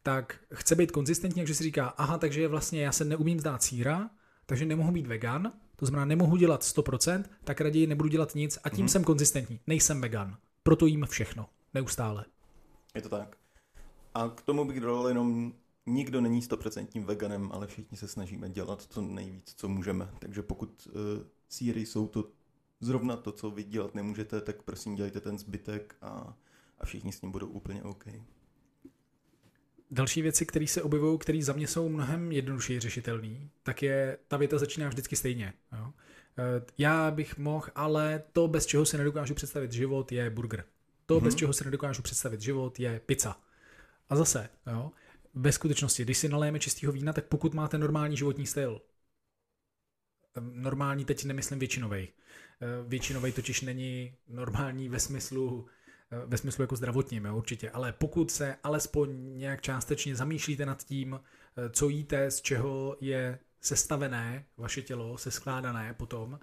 tak chce být konzistentní, takže si říká, aha, takže vlastně já se neumím vzdát sýra, takže nemohu být vegan, to znamená nemohu dělat sto procent, tak raději nebudu dělat nic a tím mm-hmm. jsem konzistentní, nejsem vegan, proto jím všechno, neustále. Je to tak. A k tomu bych dodal jenom, nikdo není sto procent veganem, ale všichni se snažíme dělat co nejvíc, co můžeme. Takže pokud uh, sýry jsou to zrovna to, co vy dělat nemůžete, tak prosím dělejte ten zbytek a, a všichni s ním budou úplně OK. Další věci, které se objevují, které za mě jsou mnohem jednodušší řešitelné, tak je, ta věta začíná vždycky stejně. Jo? Já bych mohl, ale to, bez čeho se nedokážu představit život, je burger. To, hmm. bez čeho se nedokážu představit život, je pizza. A zase, jo, ve skutečnosti, když si naléjeme čistého vína, tak pokud máte normální životní styl, normální teď nemyslím většinovej, většinovej totiž není normální ve smyslu, ve smyslu jako zdravotním, jo, určitě, ale pokud se alespoň nějak částečně zamýšlíte nad tím, co jíte, z čeho je sestavené vaše tělo, seskládané potom,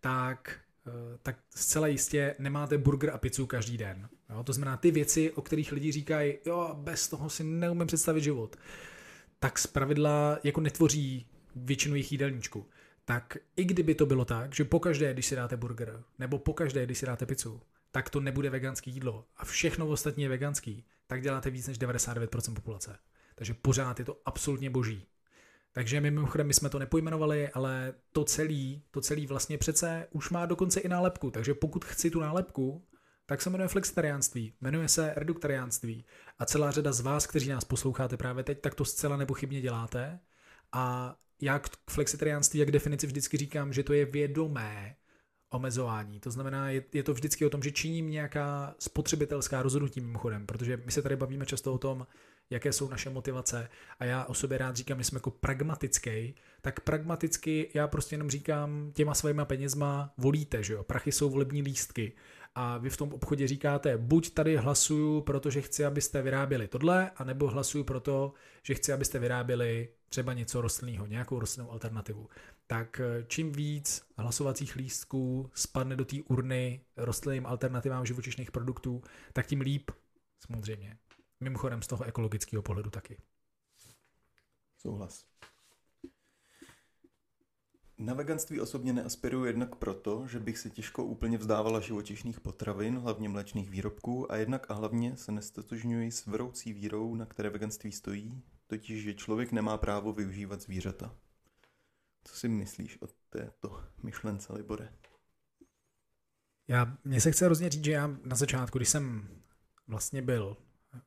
tak... tak zcela jistě nemáte burger a pizzu každý den. Jo? To znamená ty věci, o kterých lidi říkají, jo, bez toho si neumím představit život, tak zpravidla jako netvoří většinu jejich jídelníčku. Tak i kdyby to bylo tak, že pokaždé, když si dáte burger, nebo pokaždé, když si dáte pizzu, tak to nebude veganské jídlo a všechno ostatní je veganský, tak děláte víc než devadesát devět procent populace. Takže pořád je to absolutně boží. Takže mimochodem my jsme to nepojmenovali, ale to celý, to celý vlastně přece už má dokonce i nálepku. Takže pokud chci tu nálepku, tak se jmenuje flexitariánství, jmenuje se reduktariánství. A celá řada z vás, kteří nás posloucháte právě teď, tak to zcela nepochybně děláte. A já k flexitariánství, jak definici vždycky říkám, že to je vědomé omezování. To znamená, je, je to vždycky o tom, že činím nějaká spotřebitelská rozhodnutí mimochodem, protože my se tady bavíme často o tom, jaké jsou naše motivace a já o sobě rád říkám, že jsme jako pragmatický, tak pragmaticky já prostě jenom říkám, těma svýma penězma volíte, že jo, prachy jsou volební lístky a vy v tom obchodě říkáte, buď tady hlasuju, protože chci, abyste vyráběli tohle, anebo hlasuju proto, že chci, abyste vyráběli třeba něco rostlinného, nějakou rostlinnou alternativu. Tak čím víc hlasovacích lístků spadne do té urny rostlinným alternativám živočišných produktů, tak tím líp, samozřejmě. Mimochodem z toho ekologického pohledu taky. Souhlas. Na veganství osobně neaspiruju jednak proto, že bych se těžko úplně vzdávala živočišných potravin, hlavně mléčných výrobků, a jednak a hlavně se neztotožňuji s vroucí vírou, na které veganství stojí, totiž že člověk nemá právo využívat zvířata. Co si myslíš o této myšlence, Libore? Já, mně se chce hrozně říct, že já na začátku, když jsem vlastně byl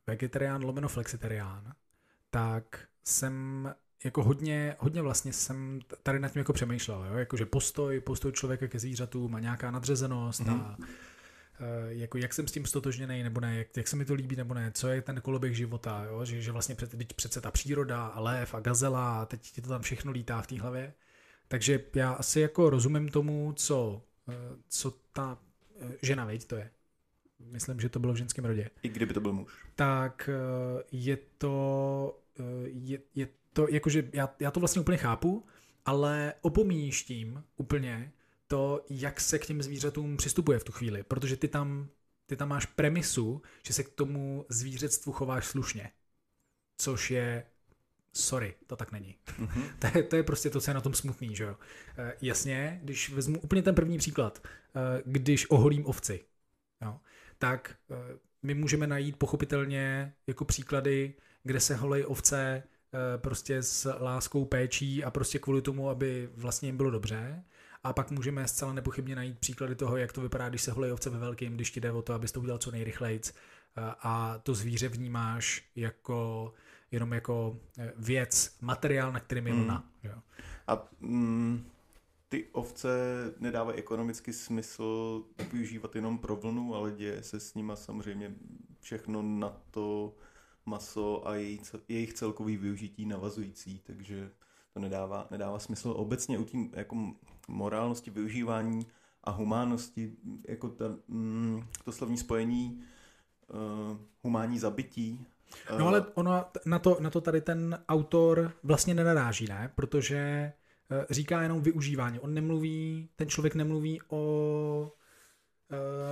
vegetarián lomeno flexitarián, tak jsem jako hodně, hodně vlastně jsem tady nad tím jako přemýšlel, jo? Jakože postoj, postoj člověka ke zvířatům a nějaká nadřazenost mm. a jako jak jsem s tím stotožněný nebo ne, jak, jak se mi to líbí nebo ne, co je ten koloběh života, jo? Že, že vlastně před, teď přece ta příroda a lev a gazela a teď ti to tam všechno lítá v té hlavě, takže já asi jako rozumím tomu, co, co ta žena, viď, to je. Myslím, že to bylo v ženském rodě. I kdyby to byl muž. Tak je to, je, je to jakože já, já to vlastně úplně chápu, ale opomíníš tím úplně to, jak se k těm zvířatům přistupuje v tu chvíli, protože ty tam, ty tam máš premisu, že se k tomu zvířectvu chováš slušně, což je sorry, to tak není. Mm-hmm. to, je, to je prostě to, co je na tom smutný, že jo. E, jasně, když vezmu úplně ten první příklad, e, když oholím ovci, jo, tak e, my můžeme najít pochopitelně jako příklady, kde se holej ovce e, prostě s láskou, péčí a prostě kvůli tomu, aby vlastně jim bylo dobře. A pak můžeme zcela nepochybně najít příklady toho, jak to vypadá, když se holej ovce ve velkým, když ti jde o to, abys to udělal co nejrychlejc a to zvíře vnímáš jako jenom jako věc, materiál, na kterým je luna. Mm. A mm, ty ovce nedávají ekonomický smysl využívat jenom pro vlnu, ale děje se s nima samozřejmě všechno na to maso a jej, jejich celkový využití navazující, takže to nedává, nedává smysl. Obecně u tím jako morálnosti, využívání a humánnosti, jako ta, mm, to slovní spojení uh, humánní zabití. No ale ono, na, to, na to tady ten autor vlastně nenaráží, ne? Protože říká jenom využívání. On nemluví, ten člověk nemluví o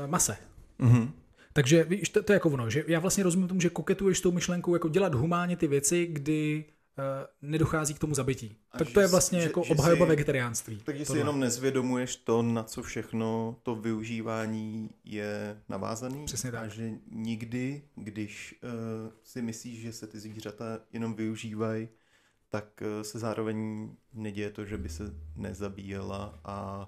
e, mase. Mm-hmm. Takže víš, to, to je jako ono, že já vlastně rozumím tomu, že koketuješ tou myšlenkou jako dělat humánně ty věci, kdy e, nedochází k tomu zabití. A tak že, to je vlastně že, jako že obhajoba si, vegetariánství. Takže si jenom nezvědomuješ to, na co všechno to využívání je navázané. Přesně tak. A že nikdy, když uh, si myslíš, že se ty zvířata jenom využívají, tak uh, se zároveň neděje to, že by se nezabíjela a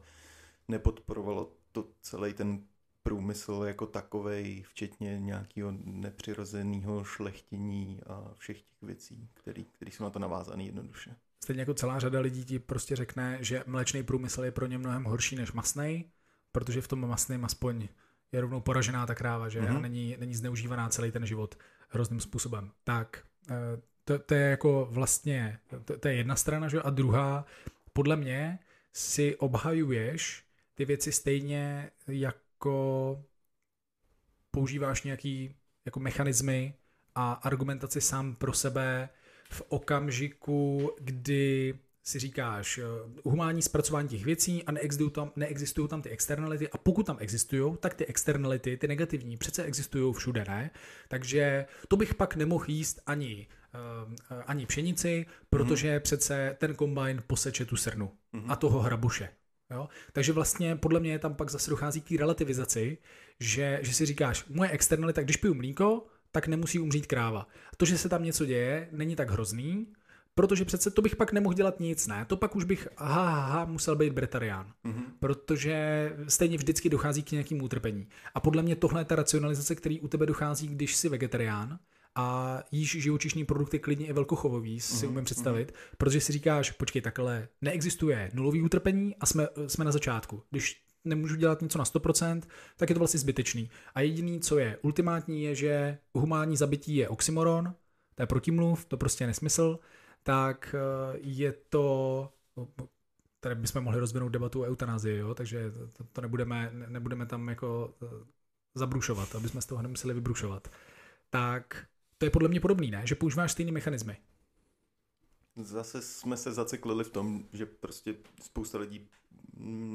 nepodporovalo to celý ten průmysl jako takovej, včetně nějakého nepřirozeného šlechtění a všech těch věcí, které jsou na to navázané jednoduše. Stejně jako celá řada lidí ti prostě řekne, že mléčný průmysl je pro ně mnohem horší než masnej, protože v tom masném aspoň je rovnou poražená ta kráva, že mm-hmm. a není, není zneužívaná celý ten život hrozným způsobem. Tak to, to je jako vlastně, to, to je jedna strana, že? A druhá, podle mě si obhajuješ ty věci stejně jako používáš nějaký jako mechanismy a argumentaci sám pro sebe v okamžiku, kdy si říkáš humánní zpracování těch věcí a neexistují tam, neexistují tam ty externality a pokud tam existují, tak ty externality, ty negativní, přece existují všude, ne? Takže to bych pak nemohl jíst ani, uh, ani pšenici, protože mm-hmm. přece ten kombajn poseče tu srnu mm-hmm. a toho hraboše. Jo? Takže vlastně podle mě tam pak zase dochází k té relativizaci, že, že si říkáš, moje externalita, když piju mlíko, tak nemusí umřít kráva. To, že se tam něco děje, není tak hrozný, protože přece to bych pak nemohl dělat nic, ne? To pak už bych aha, aha, musel být bretarián, mm-hmm. protože stejně vždycky dochází k nějakému utrpení. A podle mě tohle je ta racionalizace, který u tebe dochází, když jsi vegetarián a jíš živočišní produkty klidně i velkochovový, si mm-hmm. umím představit, mm-hmm. protože si říkáš, počkej, takhle neexistuje nulový utrpení a jsme, jsme na začátku. Když nemůžu dělat něco na sto procent, tak je to vlastně zbytečný. A jediný, co je ultimátní, je, že humánní zabití je oxymoron, to je protimluv, to prostě je nesmysl, tak je to, tady bychom mohli rozvinout debatu o eutanazii, jo? Takže to, to nebudeme, nebudeme tam jako zabrušovat, aby jsme z toho nemuseli vybrušovat. Tak to je podle mě podobný, ne? Že používáš stejný mechanismy. Zase jsme se zacyklili v tom, že prostě spousta lidí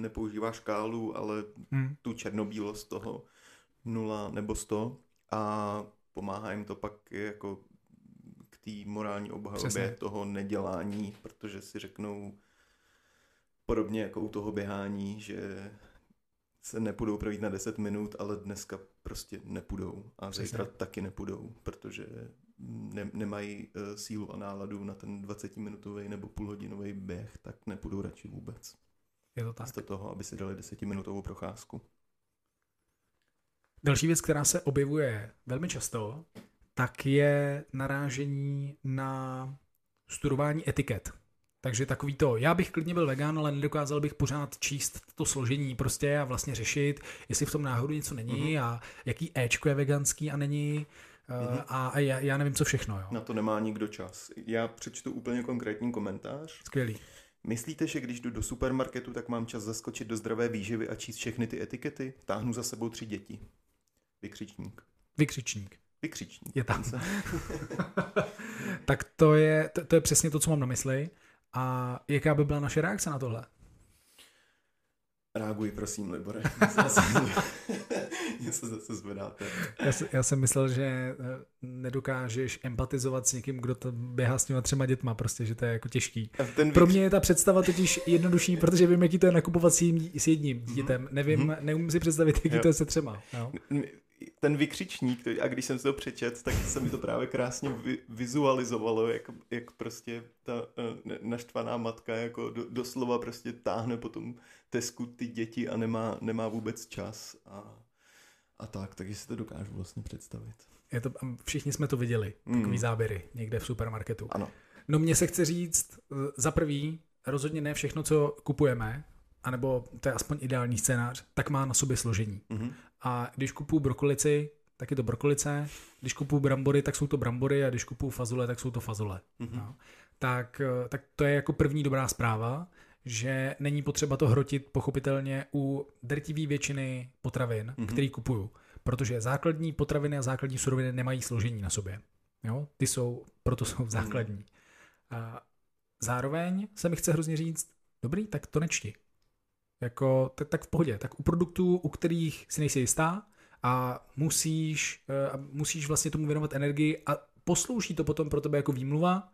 nepoužívá škálu, ale hmm. tu černobílost toho nula nebo sto a pomáhá jim to pak jako k té morální obhajobě Přesně. toho nedělání, protože si řeknou podobně jako u toho běhání, že se nepůjdou projít na deset minut, ale dneska prostě nepůjdou a zítra taky nepůjdou, protože ne, nemají uh, sílu a náladu na ten dvacetiminutový nebo půlhodinový běh, tak nepůjdou radši vůbec. Je to tak. Místo toho, aby si dali desetiminutovou procházku. Další věc, která se objevuje velmi často, tak je narážení na studování etiket. Takže takový to, já bych klidně byl vegan, ale nedokázal bych pořád číst to složení prostě a vlastně řešit, jestli v tom náhodou něco není mm-hmm. a jaký éčko je veganský a není mm-hmm. a, a já, já nevím, co všechno. Jo. Na to nemá nikdo čas. Já přečtu úplně konkrétní komentář. Skvělý. Myslíte, že když jdu do supermarketu, tak mám čas zaskočit do zdravé výživy a číst všechny ty etikety? Táhnu za sebou tři děti. Vykřičník. Vykřičník. Vykřičník. Je tam. Tak to je, to, to je přesně to, co mám na mysli. A jaká by byla naše reakce na tohle? Reaguj, prosím, Libore. Něco zase zvedáte. Já, já jsem myslel, že nedokážeš empatizovat s někým, kdo to běhá s těma třema dětma, prostě, že to je jako těžký. Ten Pro mě je ta představa totiž jednodušší, protože vím, jaký to je nakupovat s, jim, s jedním mm-hmm. dětem. Nevím, mm-hmm. neumím si představit, jaký jo. to je se třema. No. Ten vykřičník, a když jsem si to přečet, tak se mi to právě krásně vizualizovalo, jak, jak prostě ta naštvaná matka jako do, doslova prostě táhne po tom Tesku ty děti a nemá, nemá vůbec čas a, a tak, takže si to dokážu vlastně představit. Je to, všichni jsme to viděli, takový mm. záběry někde v supermarketu. Ano. No mně se chce říct, za prvý, rozhodně ne všechno, co kupujeme, anebo to je aspoň ideální scénář, tak má na sobě složení. Mm-hmm. A když kupuju brokolici, tak je to brokolice, když kupuju brambory, tak jsou to brambory a když kupuju fazule, tak jsou to fazule. Mm-hmm. No. Tak, tak to je jako první dobrá zpráva, že není potřeba to hrotit pochopitelně u drtivé většiny potravin, mm-hmm. který kupuju, protože základní potraviny a základní suroviny nemají složení na sobě. Jo? Ty jsou, proto jsou základní. A zároveň se mi chce hrozně říct, dobrý, tak to nečti. Jako, tak, tak v pohodě, tak u produktů, u kterých si nejsi jistá a musíš, a musíš vlastně tomu věnovat energii a poslouší to potom pro tebe jako výmluva,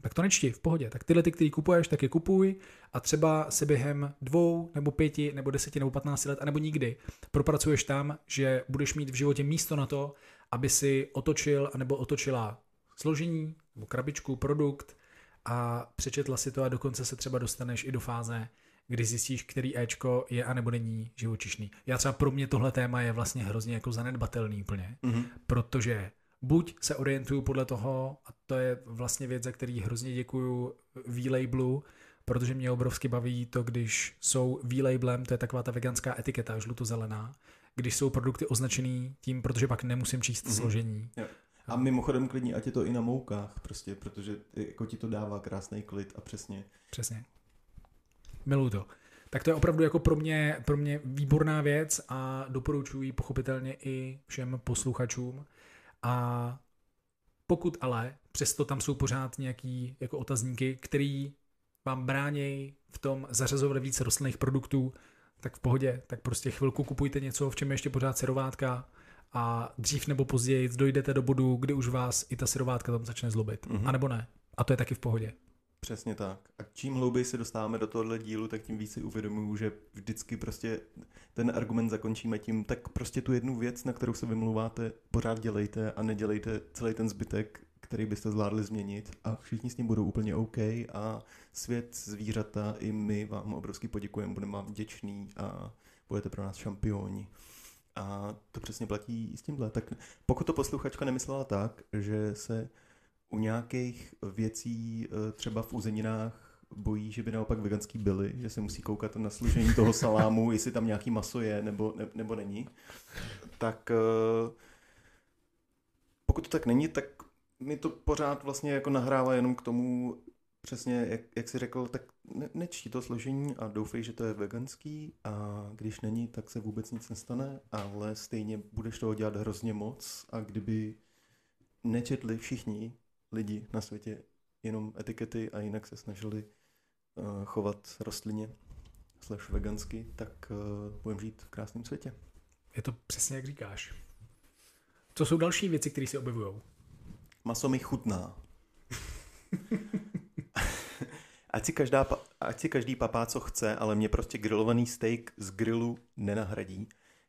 tak to nečti, v pohodě. Tak tyhle ty, který kupuješ, tak je kupuj a třeba se během dvou nebo pěti nebo deseti nebo patnácti let anebo nikdy propracuješ tam, že budeš mít v životě místo na to, aby si otočil anebo otočila složení nebo krabičku, produkt a přečetla si to a dokonce se třeba dostaneš i do fáze, kdy zjistíš, který Ečko je a nebo není živočišný. Já třeba pro mě tohle téma je vlastně hrozně jako zanedbatelný úplně, mm-hmm. protože buď se orientuju podle toho, a to je vlastně věc, za který hrozně děkuju V-labelu, protože mě obrovsky baví to, když jsou V-labelem, to je taková ta veganská etiketa, žluto-zelená, když jsou produkty označený tím, protože pak nemusím číst mm-hmm. složení. Jo. A mimochodem klidně, ať je to i na moukách, prostě, protože jako ti to dává krásný klid a přesně. Přesně. Miluji to. Tak to je opravdu jako pro mě, pro mě výborná věc a doporučuji pochopitelně i všem posluchačům. A pokud ale, přesto tam jsou pořád nějaký jako otazníky, který vám bránějí v tom zařazovat více rostlinných produktů, tak v pohodě, tak prostě chvilku kupujte něco, v čem je ještě pořád syrovátka a dřív nebo později dojdete do bodu, kdy už vás i ta syrovátka tam začne zlobit. Mm-hmm. A nebo ne. A to je taky v pohodě. Přesně tak. A čím hlouběji se dostáváme do tohohle dílu, tak tím víc si uvědomuju, že vždycky prostě ten argument zakončíme tím, tak prostě tu jednu věc, na kterou se vymluváte, pořád dělejte a nedělejte celý ten zbytek, který byste zvládli změnit a všichni s ním budou úplně OK a svět, zvířata i my vám obrovsky poděkujeme, budeme vám vděční a budete pro nás šampioni. A to přesně platí i s tímhle. Tak pokud to posluchačka nemyslela tak, že se u nějakých věcí třeba v uzeninách bojí, že by naopak veganský byly, že se musí koukat na složení toho salámu, jestli tam nějaký maso je nebo, ne, nebo není. Tak pokud to tak není, tak mi to pořád vlastně jako nahrává jenom k tomu, přesně jak, jak jsi řekl, tak ne, nečti to složení a doufej, že to je veganský a když není, tak se vůbec nic nestane, ale stejně budeš toho dělat hrozně moc a kdyby nečetli všichni lidi na světě jenom etikety a jinak se snažili uh, chovat rostlině slash vegansky, tak uh, budeme žít v krásném světě. Je to přesně, jak říkáš. Co jsou další věci, které se objevují? Maso mi chutná. ať, si každá, ať si každý papá, co chce, ale mě prostě grilovaný steak z grilu nenahradí.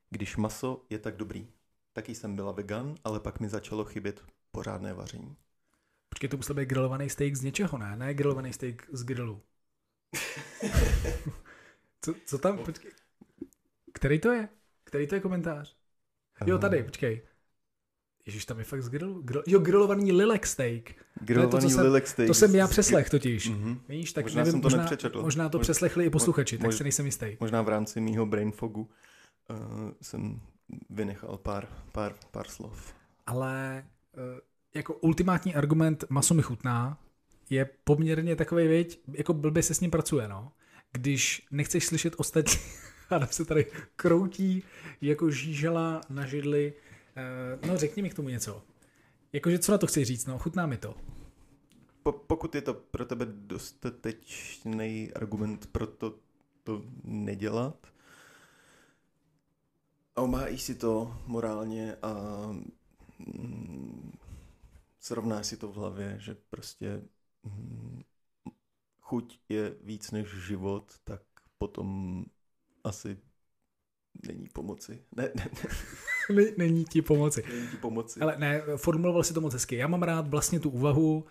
Když maso je tak dobrý. Taky jsem byla vegan, ale pak mi začalo chybět pořádné vaření. Počkej, to musel být grilovaný steak z něčeho, ne? Ne grilovaný steak z grilu. co, co tam? Počkej. Který to je? Který to je komentář? Jo, tady, počkej. Ježíš, tam je fakt z grilu? Gril... Jo, grilovaný lilek steak. Grilovaný to, to, lilek steak. To jsem já přeslech totiž. Mm-hmm. Víš, tak možná nevím, jsem to možná, nepřečetl. Možná to Mož... přeslechli i posluchači, Mož... tak se nejsem jistý. Možná v rámci mýho brainfogu uh, jsem vynechal pár, pár, pár slov. Ale... Uh... Jako ultimátní argument maso mi chutná je poměrně takovej, věď, jako blbě se s ním pracuje, no. Když nechceš slyšet ostatní, Adam se tady kroutí, jako žížela na židli, no řekni mi k tomu něco. Jakože co na to chceš říct, no, chutná mi to. Po, pokud je to pro tebe dostatečný argument pro to, to nedělat, A obhájí si to morálně a mm, srovná si to v hlavě, že prostě mm, chuť je víc než život, tak potom asi není pomoci. Ne, ne, ne. Není ti pomoci. Není ti pomoci. Ale ne, formuloval si to moc hezky. Já mám rád vlastně tu úvahu,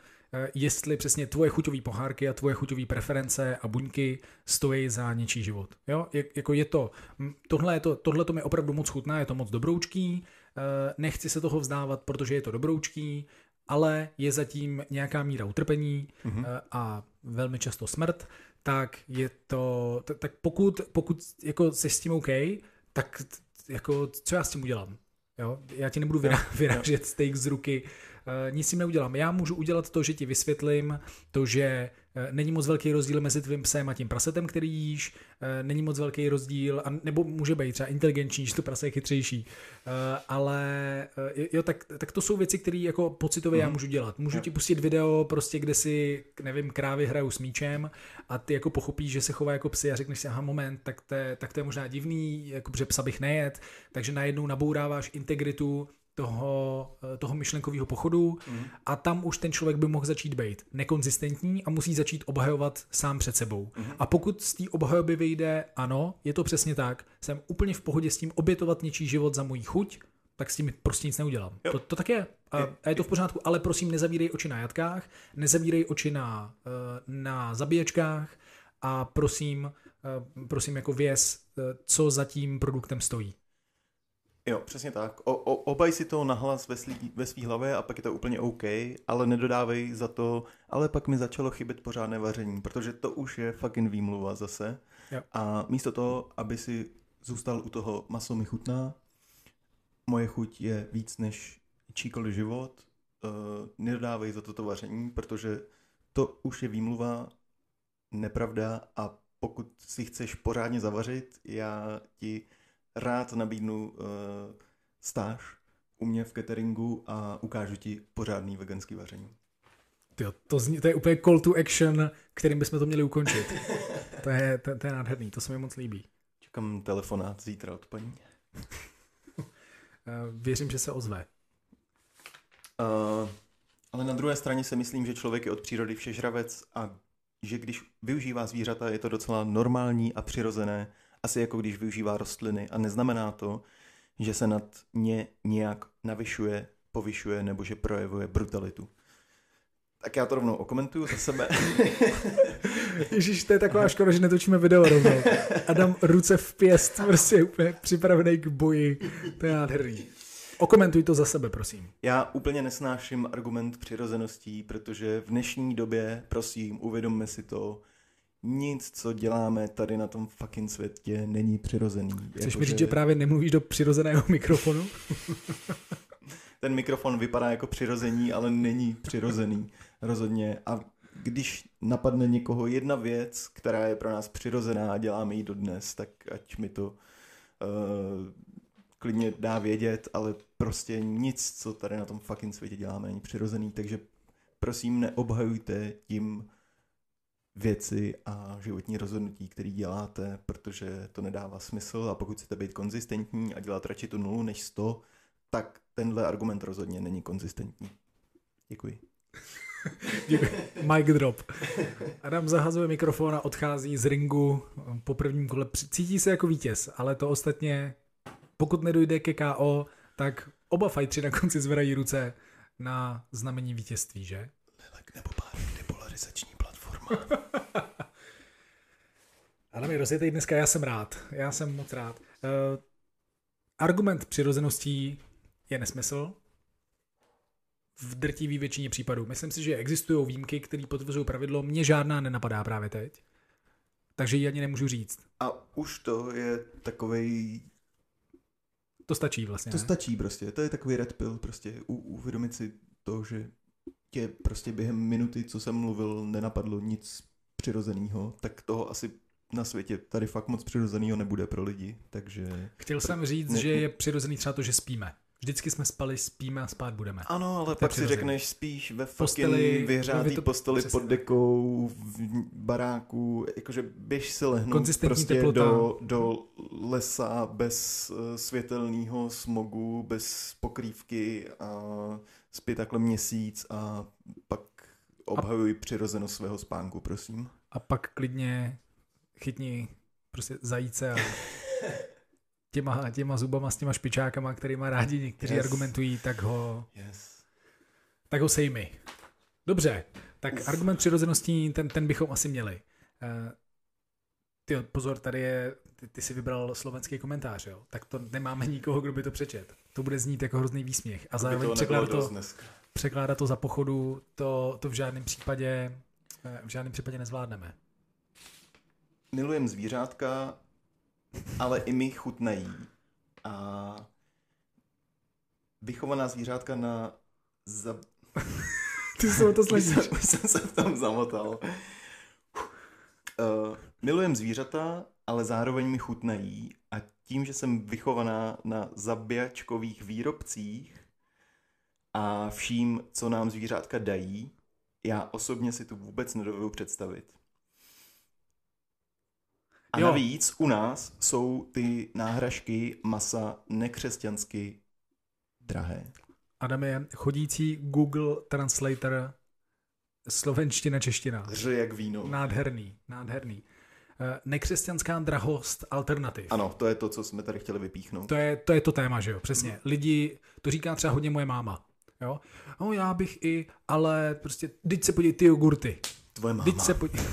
jestli přesně tvoje chuťové pohárky a tvoje chuťové preference a buňky stojí za něčí život. Jo? Je, jako je to, tohle, je to, tohle to mi opravdu moc chutná, je to moc dobroučký, nechci se toho vzdávat, protože je to dobroučký, ale je zatím nějaká míra utrpení mm-hmm. a velmi často smrt, tak je to, tak, tak pokud, pokud jako jsi s tím OK, tak jako, co já s tím udělám? Jo? Já ti nebudu vyrá, vyrážet steak z ruky, nic s tím neudělám. Já můžu udělat to, že ti vysvětlím to, že není moc velký rozdíl mezi tvým psem a tím prasetem, který jíš, není moc velký rozdíl, nebo může být třeba inteligentní, že to prase je chytřejší, ale jo, tak, tak to jsou věci, které jako pocitově já můžu dělat. Můžu ti pustit video, prostě, kde si, nevím, krávy hrajou s míčem a ty jako pochopíš, že se chová jako psy a řekneš si, aha, moment, tak to je, tak to je možná divný, jako, že psa bych nejet, takže najednou nabouráváš integritu toho, toho myšlenkového pochodu mm. a tam už ten člověk by mohl začít být nekonzistentní a musí začít obhajovat sám před sebou. Mm. A pokud z té obhajoby vyjde, ano, je to přesně tak, jsem úplně v pohodě s tím obětovat něčí život za moji chuť, tak s tím prostě nic neudělám. To, to tak je. A, a je to v pořádku, ale prosím, nezavírej oči na jatkách, nezavírej oči na, na zabíječkách a prosím, prosím jako věz, co za tím produktem stojí. Jo, přesně tak. O, o, obaj si to nahlas ve, ve svý hlavě a pak je to úplně OK, ale nedodávej za to, ale pak mi začalo chybět pořádné vaření, protože to už je fucking výmluva zase. Jo. A místo toho, aby si zůstal u toho, maso mi chutná, moje chuť je víc než číkoliv život, uh, nedodávej za toto vaření, protože to už je výmluva, nepravda a pokud si chceš pořádně zavařit, já ti rád nabídnu uh, stáž u mě v cateringu a ukážu ti pořádný veganský vaření. Tyjo, to, zní, to je úplně call to action, kterým bychom to měli ukončit. To je, to, to je nádherný, to se mi moc líbí. Čekám telefonát zítra od paní. Věřím, že se ozve. Uh, ale na druhé straně si myslím, že člověk je od přírody všežravec a že když využívá zvířata, je to docela normální a přirozené, asi jako když využívá rostliny a neznamená to, že se nad ně nějak navyšuje, povyšuje nebo že projevuje brutalitu. Tak já to rovnou okomentuju za sebe. Ježíš, to je taková Aha. škoda, že netočíme video rovnou. Adam ruce v pěst, prostě úplně připravený k boji. To je nádherný. Okomentuj to za sebe, prosím. Já úplně nesnáším argument přirozeností, protože v dnešní době, prosím, uvědomme si to, nic, co děláme tady na tom fucking světě, není přirozený. Chceš mi říct, že právě nemluvíš do přirozeného mikrofonu? Ten mikrofon vypadá jako přirozený, ale není přirozený. Rozhodně. A když napadne někoho jedna věc, která je pro nás přirozená a děláme ji dodnes, tak ať mi to uh, klidně dá vědět, ale prostě nic, co tady na tom fucking světě děláme, není přirozený. Takže prosím, neobhajujte tím věci a životní rozhodnutí, které děláte, protože to nedává smysl a pokud chcete být konzistentní a dělat radši tu nulu než sto, tak tenhle argument rozhodně není konzistentní. Děkuji. Děkuji. Mic drop. Adam zahazuje mikrofon a odchází z ringu po prvním kole. Cítí se jako vítěz, ale to ostatně, pokud nedojde ke ká ó, tak oba fajtři na konci zvedají ruce na znamení vítězství, že? Lilek nebo Párek, depolarizační platforma. Ale mi rozjetej dneska, já jsem rád. Já jsem moc rád. Uh, argument přirozeností je nesmysl v drtivé většině případů. Myslím si, že existují výjimky, které potvrzují pravidlo. Mně žádná nenapadá právě teď. Takže ji ani nemůžu říct. A už to je takovej... To stačí vlastně. To ne? Stačí prostě. To je takový red pill prostě. U- uvědomit si to, že tě prostě během minuty, co jsem mluvil, nenapadlo nic přirozeného, tak toho asi na světě tady fakt moc přirozeného nebude pro lidi, takže... Chtěl jsem říct, ne... že je přirozený třeba to, že spíme. Vždycky jsme spali, spíme a spát budeme. Ano, ale pak si řekneš, spíš ve fucking vyhřátý to... posteli přesně, pod dekou, v baráku, jakože běž si lehnout prostě teplota. do, do lesa bez světelného smogu, bez pokrývky a spí takhle měsíc a pak obhajuj a... přirozenost svého spánku, prosím. A pak klidně chytni prostě zajíce a... Těma, těma zubama s těma špičákama, kterýma rádi někteří yes. argumentují, tak ho, yes. tak ho sejmi. Dobře, tak yes. argument přirozeností, ten, ten bychom asi měli. Uh, ty, pozor, tady je, ty, ty jsi vybral slovenský komentář, jo? Tak to nemáme nikoho, kdo by to přečet. To bude znít jako hrozný výsměch. A zároveň překládá to, překládá to za pochodu, to, to v žádném případě, v žádném případě nezvládneme. Milujem zvířátka, ale i mi chutnají. A vychovaná zvířátka na... Za... Ty se o to snažíš. Už, už jsem se tam zamotal. Uh, milujem zvířata, ale zároveň mi chutnají. A tím, že jsem vychovaná na zabijačkových výrobcích a vším, co nám zvířátka dají, já osobně si tu vůbec nedovedu představit. A navíc u nás jsou ty náhražky masa nekřesťansky drahé. Adam je chodící Google Translator slovenština, čeština. Hře jak víno. Nádherný, nádherný. Nekřesťanská drahost alternativ. Ano, to je to, co jsme tady chtěli vypíchnout. To je to, je to téma, že jo, přesně. Lidi, to říká třeba hodně moje máma. Jo? No já bych i, ale prostě, teď se podívej ty jogurty. Tvoje máma. Teď se podívej...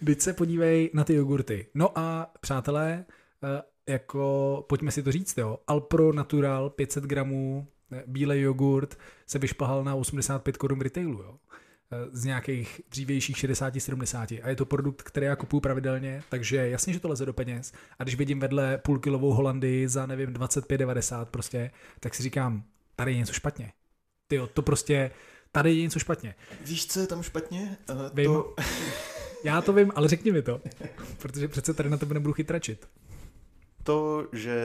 Vždyť se podívej na ty jogurty. No a přátelé, jako pojďme si to říct, jo. Alpro Natural pět set gramů bílej jogurt se vyšplhal na osmdesát pět korun retailu, jo. Z nějakých dřívějších šedesát sedmdesát. A je to produkt, který já kupuju pravidelně, takže jasně, že to leze do peněz. A když vidím vedle půlkilovou Holandii za, nevím, dvacet pět devadesát prostě, tak si říkám, tady je něco špatně. Tyjo, to prostě, tady je něco špatně. Víš, co je tam špatně? Uh, Vím. To... Já to vím, ale řekni mi to, protože přece tady na tebe nebudu chytračit. To, že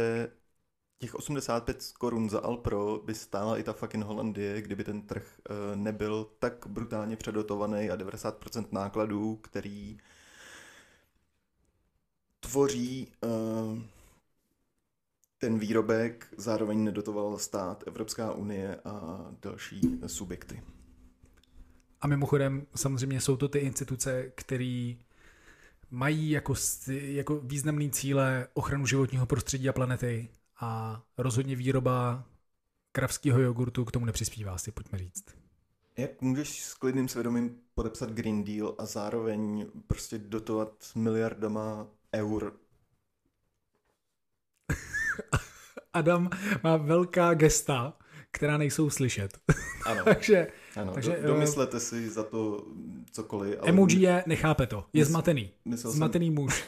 těch osmdesát pět korun za Alpro by stála i ta fucking Holandie, kdyby ten trh nebyl tak brutálně předotovaný a devadesát procent nákladů, který tvoří ten výrobek, zároveň nedotoval stát, Evropská unie a další subjekty. A mimochodem samozřejmě jsou to ty instituce, které mají jako, jako významný cíle ochranu životního prostředí a planety a rozhodně výroba kravského jogurtu k tomu nepřispívá, si pojďme říct. Jak můžeš s klidným svědomím podepsat Green Deal a zároveň prostě dotovat miliardama eur? Adam má velká gesta, která nejsou slyšet. Ano. takže, ano. takže domyslete si za to cokoliv. Ale... Emoji je, nechápe to. Je mysl, zmatený. Zmatený jsem, muž.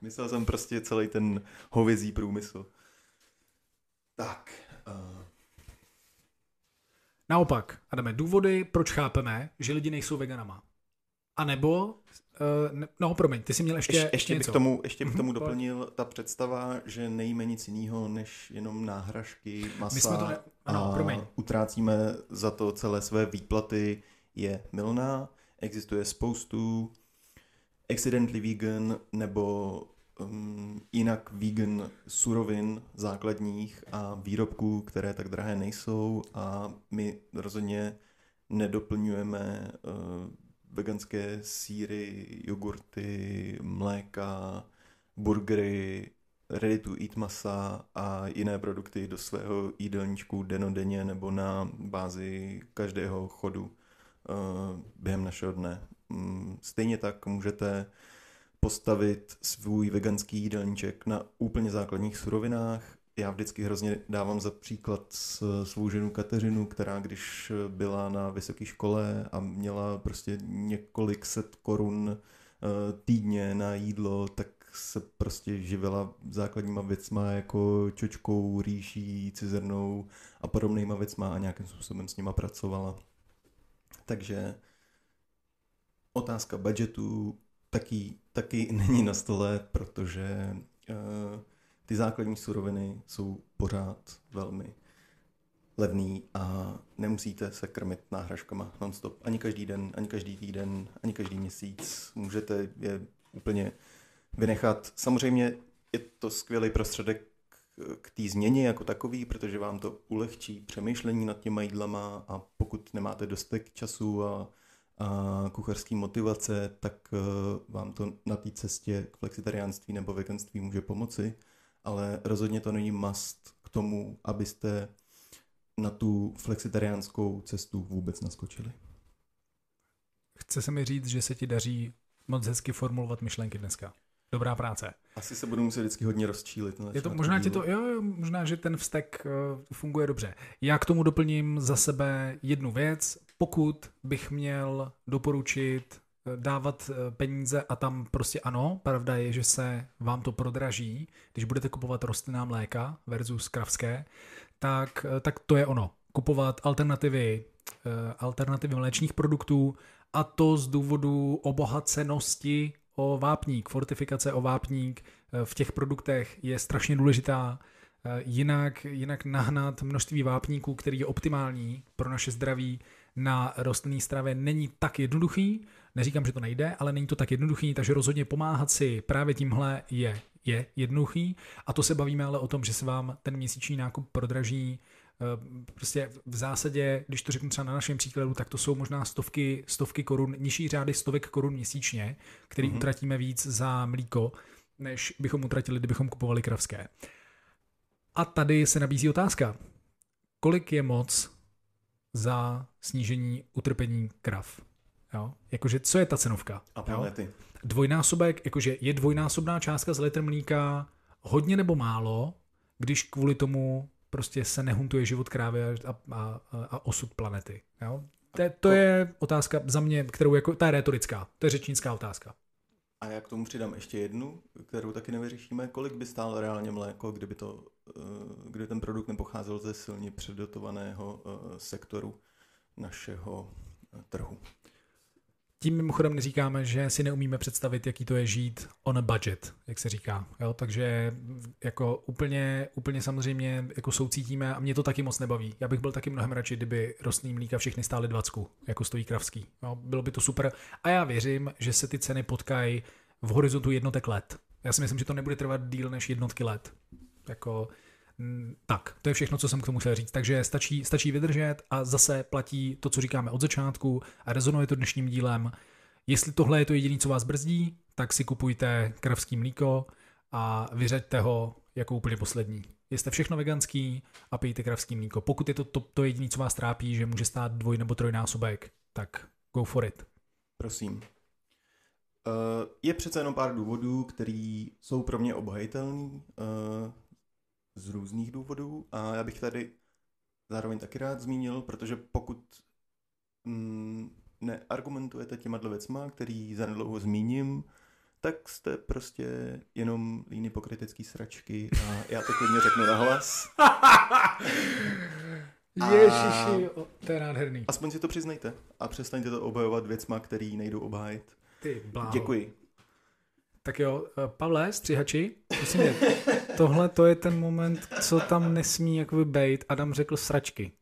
Myslel jsem prostě celý ten hovězí průmysl. Tak. Uh... Naopak, Adame, důvody, proč chápeme, že lidi nejsou veganama. A nebo... No, promiň, ty jsi měl ještě, ještě, ještě něco. Bych tomu, ještě bych tomu doplnil ta představa, že nejíme nic jiného než jenom náhražky, masa to ne... ano, a promiň. Utrácíme za to celé své výplaty, je mylná. Existuje spoustu accidentally vegan nebo um, jinak vegan surovin základních a výrobků, které tak drahé nejsou a my rozhodně nedoplňujeme uh, veganské sýry, jogurty, mléka, burgery, ready to eat masa a jiné produkty do svého jídelníčku denodenně nebo na bázi každého chodu uh, během našeho dne. Stejně tak můžete postavit svůj veganský jídelníček na úplně základních surovinách. Já vždycky hrozně dávám za příklad svou ženu Kateřinu, která když byla na vysoké škole a měla prostě několik set korun týdně na jídlo, tak se prostě živila základníma věcma jako čočkou, rýží, cizrnou a podobnýma věcma a nějakým způsobem s nima pracovala. Takže otázka budgetu taky, taky není na stole, protože uh, ty základní suroviny jsou pořád velmi levný a nemusíte se krmit náhražkama non-stop. Ani každý den, ani každý týden, ani každý měsíc. Můžete je úplně vynechat. Samozřejmě je to skvělý prostředek k té změně jako takový, protože vám to ulehčí přemýšlení nad těma jídlama, a pokud nemáte dostatek času a, a kuchařský motivace, tak vám to na té cestě k flexitariánství nebo veganství může pomoci, ale rozhodně to není must k tomu, abyste na tu flexitariánskou cestu vůbec naskočili. Chce se mi říct, že se ti daří moc hezky formulovat myšlenky dneska. Dobrá práce. Asi se budu muset vždycky hodně rozčílit. Je to, možná, ti to, jo, možná, že ten vztek uh, funguje dobře. Já k tomu doplním za sebe jednu věc. Pokud bych měl doporučit dávat peníze, a tam prostě ano, pravda je, že se vám to prodraží, když budete kupovat rostlinná mléka versus kravské, tak, tak to je ono. Kupovat alternativy, alternativy mléčných produktů, a to z důvodu obohacenosti o vápník, fortifikace o vápník v těch produktech je strašně důležitá. Jinak, jinak nahnat množství vápníků, který je optimální pro naše zdraví, na rostlinné stravě není tak jednoduchý. Neříkám, že to nejde, ale není to tak jednoduchý, takže rozhodně pomáhat si právě tímhle je, je jednoduchý. A to se bavíme ale o tom, že se vám ten měsíční nákup prodraží. Prostě v zásadě, když to řeknu třeba na našem příkladu, tak to jsou možná stovky, stovky korun, nižší řády stovek korun měsíčně, který mm-hmm. utratíme víc za mlíko, než bychom utratili, kdybychom kupovali kravské. A tady se nabízí otázka. Kolik je moc za snížení utrpení krav? Jo? Jakože co je ta cenovka? A planety. Dvojnásobek, jakože je dvojnásobná částka za litr mlíka hodně nebo málo, když kvůli tomu prostě se nehuntuje život krávy a, a, a osud planety. Jo? To, to je otázka za mě, kterou jako, ta je rétorická, to je řečnická otázka. A já k tomu přidám ještě jednu, kterou taky nevyřešíme. Kolik by stálo reálně mléko, kdyby, to, kdyby ten produkt nepocházel ze silně předotovaného sektoru našeho trhu? Tím mimochodem neříkáme, že si neumíme představit, jaký to je žít on a budget, jak se říká. Jo, takže jako úplně, úplně samozřejmě jako soucítíme, a mě to taky moc nebaví. Já bych byl taky mnohem radši, kdyby rostlinný mlíka všechny stály dvacku, jako stojí kravský. Jo, bylo by to super. A já věřím, že se ty ceny potkají v horizontu jednotek let. Já si myslím, že to nebude trvat díl než jednotky let. Jako, m, tak, to je všechno, co jsem k tomu chtěl říct. Takže stačí, stačí vydržet, a zase platí to, co říkáme od začátku, a rezonuje to dnešním dílem. Jestli tohle je to jediné, co vás brzdí, tak si kupujte kravský mlíko a vyřaďte ho jako úplně poslední. Jeste všechno veganský a pijte kravský mlíko. Pokud je to to, to jediné, co vás trápí, že může stát dvoj nebo trojnásobek, tak go for it. Prosím. Je přece jenom pár důvodů, které jsou pro mě obhajitelný z různých důvodů, a já bych tady zároveň taky rád zmínil, protože pokud neargumentujete těma dle věcma, který zanedlouho zmíním, tak jste prostě jenom líny pokrytecký sračky, a já to klidně řeknu nahlas. Ježiši, to je nádherný. Aspoň si to přiznejte a přestaňte to obhajovat věcma, který nejdou obhájit. Ty bláho. Děkuji. Tak jo, Pavle, střihači, prosím mě, tohle to je ten moment, co tam nesmí jakoby bejt. Adam řekl sračky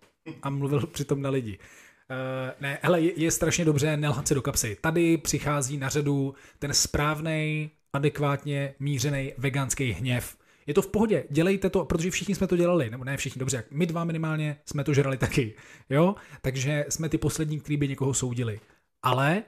a mluvil přitom na lidi. Uh, ne, hele, je, je strašně dobře nelhat se do kapsy. Tady přichází na řadu ten správnej, adekvátně mířený veganský hněv. Je to v pohodě, dělejte to, protože všichni jsme to dělali, nebo ne všichni, dobře, jak my dva minimálně jsme to žrali taky, jo? Takže jsme ty poslední, kteří by někoho soudili. Ale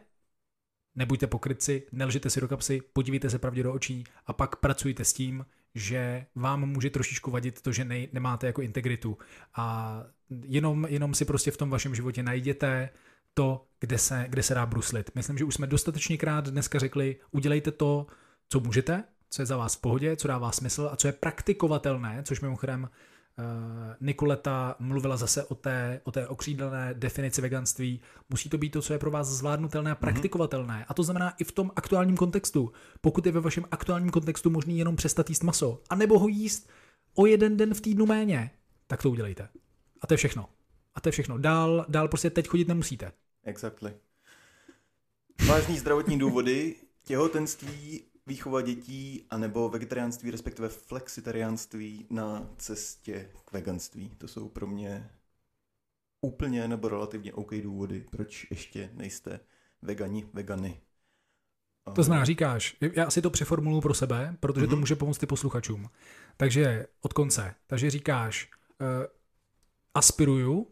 nebuďte pokrytci, nelžete si do kapsy, podívejte se pravdě do očí a pak pracujte s tím, že vám může trošičku vadit to, že nej, nemáte jako integritu. A jenom, jenom si prostě v tom vašem životě najděte to, kde se, kde se dá bruslit. Myslím, že už jsme dostatečněkrát dneska řekli, udělejte to, co můžete, co je za vás v pohodě, co dává smysl a co je praktikovatelné, což mimochodem Nikoleta mluvila zase o té, o té okřídlené definici veganství. Musí to být to, co je pro vás zvládnutelné a praktikovatelné. A to znamená i v tom aktuálním kontextu. Pokud je ve vašem aktuálním kontextu možný jenom přestat jíst maso, anebo ho jíst o jeden den v týdnu méně, tak to udělejte. A to je všechno. A to je všechno. Dál, dál prostě teď chodit nemusíte. Exactly. Vážný zdravotní důvody Těhotenství, výchova dětí, anebo vegetariánství, respektive flexitariánství na cestě k veganství. To jsou pro mě úplně nebo relativně OK důvody, proč ještě nejste vegani, vegany. Aha. To znamená, říkáš, já si to přeformuluju pro sebe, protože mm-hmm. to může pomoct i posluchačům. Takže od konce. Takže říkáš, uh, aspiruju,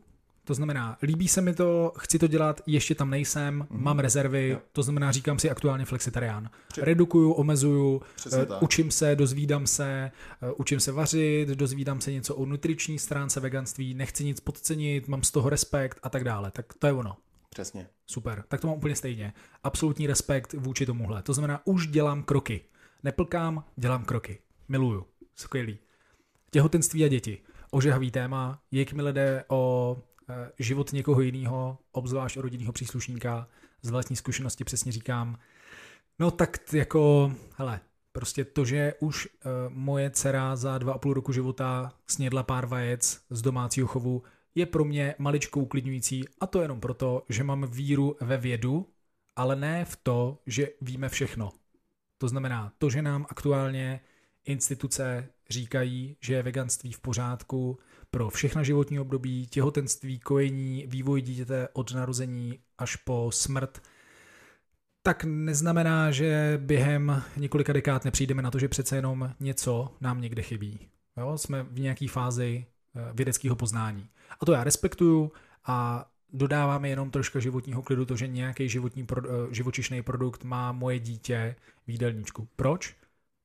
to znamená, líbí se mi to, chci to dělat, ještě tam nejsem, mm-hmm. mám rezervy, ja. To znamená, říkám si aktuálně flexitarián. Při... Redukuju, omezuju, uh, učím se, dozvídám se, uh, učím se vařit, dozvídám se něco o nutriční stránce veganství, nechci nic podcenit, mám z toho respekt a tak dále. Tak to je ono. Přesně. Super, tak to mám úplně stejně. Absolutní respekt vůči tomuhle. To znamená, už dělám kroky. Neplkám, dělám kroky. Miluju. Skvělý. Těhotenství a děti. Ožehavý téma. Jakmile jde o e, život někoho jiného, obzvlášť o rodinného příslušníka, z vlastní zkušenosti přesně říkám, no tak jako, hele, prostě to, že už e, moje dcera za dva a půl roku života snědla pár vajec z domácího chovu, je pro mě maličko uklidňující a to jenom proto, že mám víru ve vědu, ale ne v to, že víme všechno. To znamená to, že nám aktuálně instituce říkají, že je veganství v pořádku pro všechna životní období, těhotenství, kojení, vývoj dítěte od narození až po smrt, tak neznamená, že během několika dekád nepřijdeme na to, že přece jenom něco nám někde chybí. Jo? Jsme v nějaké fázi vědeckého poznání. A to já respektuju a dodáváme jenom troška životního klidu to, že nějaký životní pro, živočišný produkt má moje dítě v jídelníčku. Proč?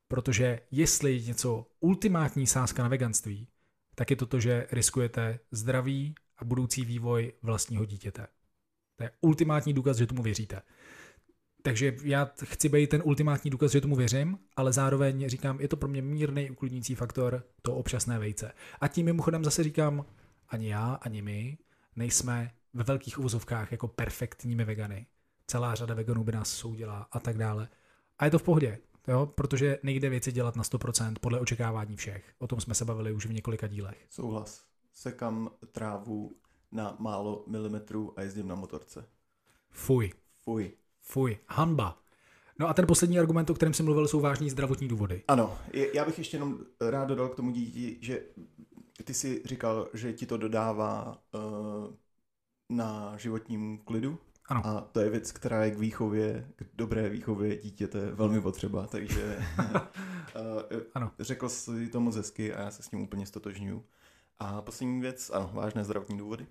Protože jestli je něco ultimátní sázka na veganství, tak je to to, že riskujete zdraví a budoucí vývoj vlastního dítěte. To je ultimátní důkaz, že tomu věříte. Takže já chci být ten ultimátní důkaz, že tomu věřím, ale zároveň říkám, je to pro mě mírný uklidnící faktor, to občasné vejce. A tím mimochodem zase říkám, ani já, ani my nejsme ve velkých uvozovkách jako perfektními vegany. Celá řada veganů by nás soudila a tak dále. A je to v pohodě, jo? Protože nejde věci dělat na sto procent podle očekávání všech. O tom jsme se bavili už v několika dílech. Souhlas. Sekám trávu na málo milimetrů a jezdím na motorce. Fuj. Fuj. Fuj, hanba. No a ten poslední argument, o kterém jsem mluvil, jsou vážní zdravotní důvody. Ano, já bych ještě jenom rád dodal k tomu díti, že ty jsi říkal, že ti to dodává uh, na životním klidu. Ano. A to je věc, která je k výchově, k dobré výchově dítěte velmi potřeba, takže uh, ano. Řekl jsi to moc hezky a já se s ním úplně stotožňuju. A poslední věc, ano, vážné zdravotní důvody.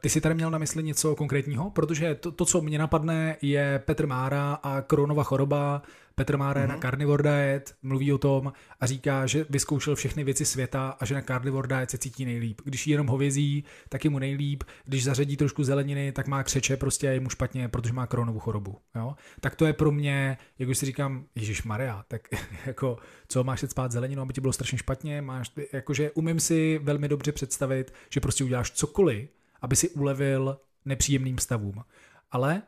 Ty jsi tady měl na mysli něco konkrétního? Protože to, to co mě napadne, je Petr Mára a Crohnova choroba. Petr Mára je mm-hmm. na carnivore diet, mluví o tom a říká, že vyzkoušel všechny věci světa a že na carnivore diet se cítí nejlíp. Když jí jenom hovězí, tak je mu nejlíp. Když zařadí trošku zeleniny, tak má křeče, prostě je mu špatně, protože má Crohnovu chorobu. Jo? Tak to je pro mě, jak už si říkám, ježišmarja, tak jako, co máš teď spát zeleninu, aby ti bylo strašně špatně? Máš, jakože umím si velmi dobře představit, že prostě uděláš cokoliv, aby si ulevil nepříjemným stavům. Ale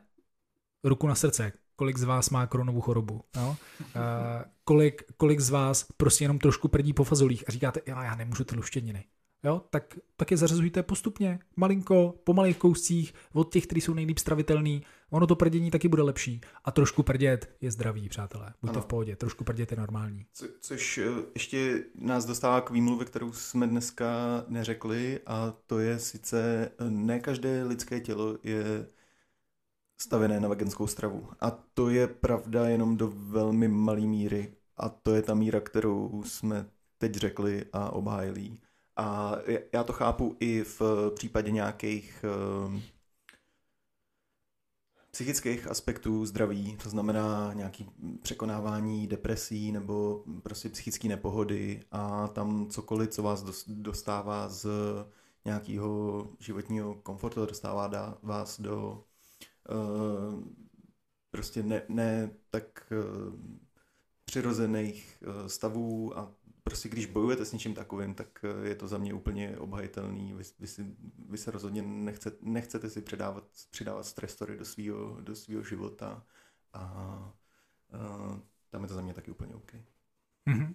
ruku na srdce, kolik z vás má Crohnovu chorobu? No? E, kolik, kolik z vás prostě jenom trošku prdí po fazolích a říkáte, já, já nemůžu ty luštěniny. Jo? Tak, tak je zařazujte postupně, malinko, po malých kouscích, od těch, kteří jsou nejlíp stravitelný. Ono to prdění taky bude lepší. A trošku prdět je zdravý, přátelé. Buďte v pohodě, trošku prdět je normální. Co, což ještě nás dostává k výmluvě, kterou jsme dneska neřekli, a to je sice ne každé lidské tělo je stavené na veganskou stravu. A to je pravda jenom do velmi malé míry. A to je ta míra, kterou jsme teď řekli a obhájili. A já to chápu i v případě nějakých um, psychických aspektů zdraví, to znamená nějaké překonávání depresí nebo prostě psychické nepohody a tam cokoliv, co vás dostává z nějakého životního komfortu, dostává dá vás do uh, prostě ne, ne tak uh, přirozených uh, stavů a prostě když bojujete s něčím takovým, tak je to za mě úplně obhajitelný. Vy, vy, si, vy se rozhodně nechcete, nechcete si předávat, přidávat stresory do svýho, do svýho života a, a tam je to za mě taky úplně OK. Mm-hmm.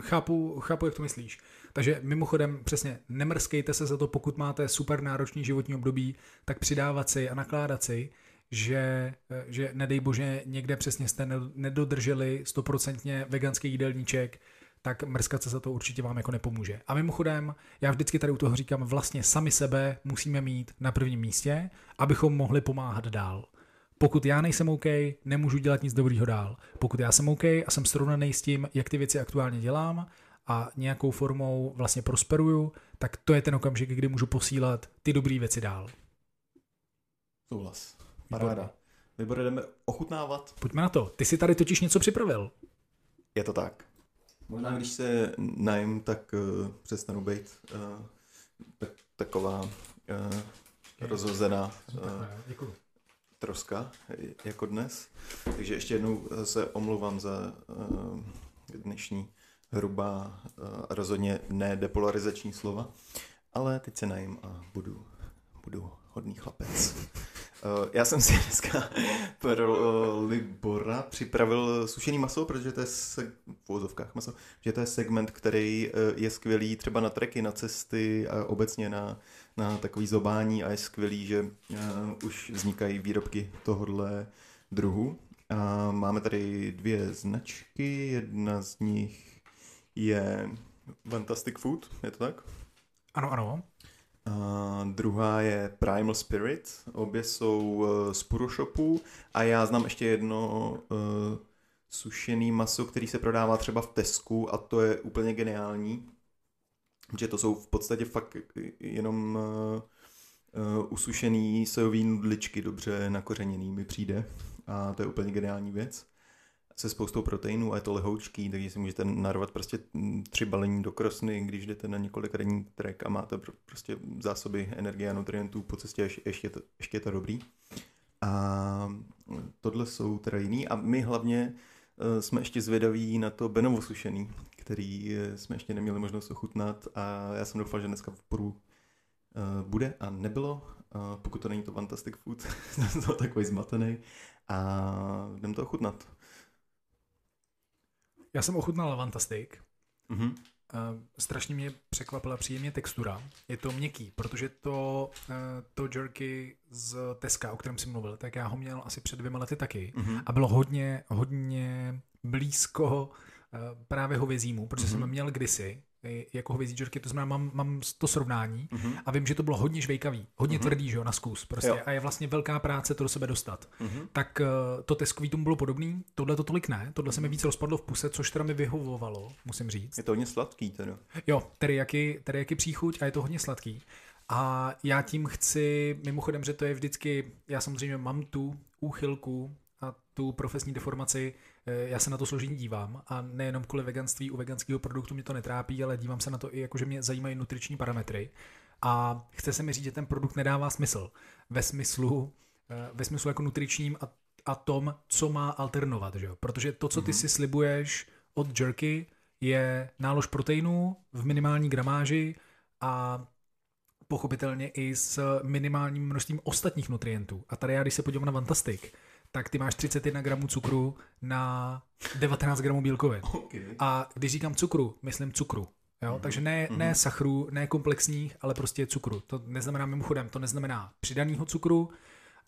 Chápu, chápu, jak to myslíš. Takže mimochodem přesně nemrskejte se za to, pokud máte super náročný životní období, tak přidávat si a nakládat si že, že nedej bože někde přesně jste nedodrželi stoprocentně veganský jídelníček, tak mrskat se za to určitě vám jako nepomůže. A mimochodem, já vždycky tady u toho říkám, vlastně sami sebe musíme mít na prvním místě, abychom mohli pomáhat dál. Pokud já nejsem OK, nemůžu dělat nic dobrýho dál. Pokud já jsem OK a jsem srovnaný s tím, jak ty věci aktuálně dělám a nějakou formou vlastně prosperuju, tak to je ten okamžik, kdy můžu posílat ty dobré věci dál. Souhlas. Paráda. Libor, jdeme ochutnávat. Pojďme na to. Ty jsi tady totiž něco připravil. Je to tak. Možná, když se najím, tak uh, přestanu být uh, tak, taková uh, okay. rozhozená uh, troska, jako dnes. Takže ještě jednou se omlouvám za uh, dnešní hrubá uh, rozhodně ne depolarizační slova, ale teď se najím a budu, budu hodný chlapec. Uh, já jsem si dneska pro uh, Libora připravil sušený maso, protože to je seg- v uvozovkách maso, že to je segment, který uh, je skvělý třeba na treky, na cesty a obecně na, na takový zobání a je skvělý, že uh, už vznikají výrobky tohodle druhu. A máme tady dvě značky, jedna z nich je Vantastic Food, je to tak? Ano, ano. A druhá je Primal Spirit, obě jsou z Puroshopu a já znám ještě jedno uh, sušený maso, který se prodává třeba v Tesku a to je úplně geniální, že to jsou v podstatě fakt jenom uh, uh, usušený sojový nudličky, dobře nakořeněný mi přijde a to je úplně geniální věc. Se spoustou proteinů a je to lehoučký, takže si můžete narvat prostě tři balení do krosny, když jdete na několika denní trek a máte prostě zásoby energie a nutrientů, po cestě ještě, ještě, ještě je to dobrý. A tohle jsou teda jiný a my hlavně jsme ještě zvědaví na to Benovo sušený, který jsme ještě neměli možnost ochutnat a já jsem doufal, že dneska v Poru bude a nebylo. Pokud to není to Fantastic Food, jsem to takový zmatený a jdem to ochutnat. Já jsem ochutnal Fantastic. Mm-hmm. Strašně mě překvapila příjemně textura. Je to měkký, protože to, to jerky z Teska, o kterém jsem mluvil, tak já ho měl asi před dvěma lety taky. Mm-hmm. A bylo hodně, hodně blízko právě hovězímu, protože mm-hmm. jsem měl kdysi jako hovězí jerky, to znamená, mám, mám to srovnání mm-hmm. a vím, že to bylo hodně žvejkavý, hodně mm-hmm. tvrdý, že jo, na zkus prostě jo. A je vlastně velká práce to do sebe dostat. Mm-hmm. Tak to teskový tomu bylo podobný, tohle to tolik ne, tohle se mi víc rozpadlo v puse, což teda mi vyhovovalo, musím říct. Je to hodně sladký teda. Jo, teriyaki, teriyaki příchuť a je to hodně sladký. A já tím chci, mimochodem, že to je vždycky, já samozřejmě mám tu úchylku a tu profesní deformaci, já se na to složení dívám a nejenom kvůli veganství, u veganského produktu mě to netrápí, ale dívám se na to i jako, že mě zajímají nutriční parametry a chce se mi říct, že ten produkt nedává smysl ve smyslu, ve smyslu jako nutričním a, a tom, co má alternovat, že jo? Protože to, co ty si slibuješ od jerky, je nálož proteinů v minimální gramáži a pochopitelně i s minimálním množstvím ostatních nutrientů. A tady já, když se podívám na Fantastic, tak ty máš třicet jedna gramů cukru na devatenáct gramů bílkovin. Okay. A když říkám cukru, myslím cukru. Jo? Mm-hmm. Takže ne, ne sachru, ne komplexních, ale prostě cukru. To neznamená mimochodem, to neznamená přidanýho cukru,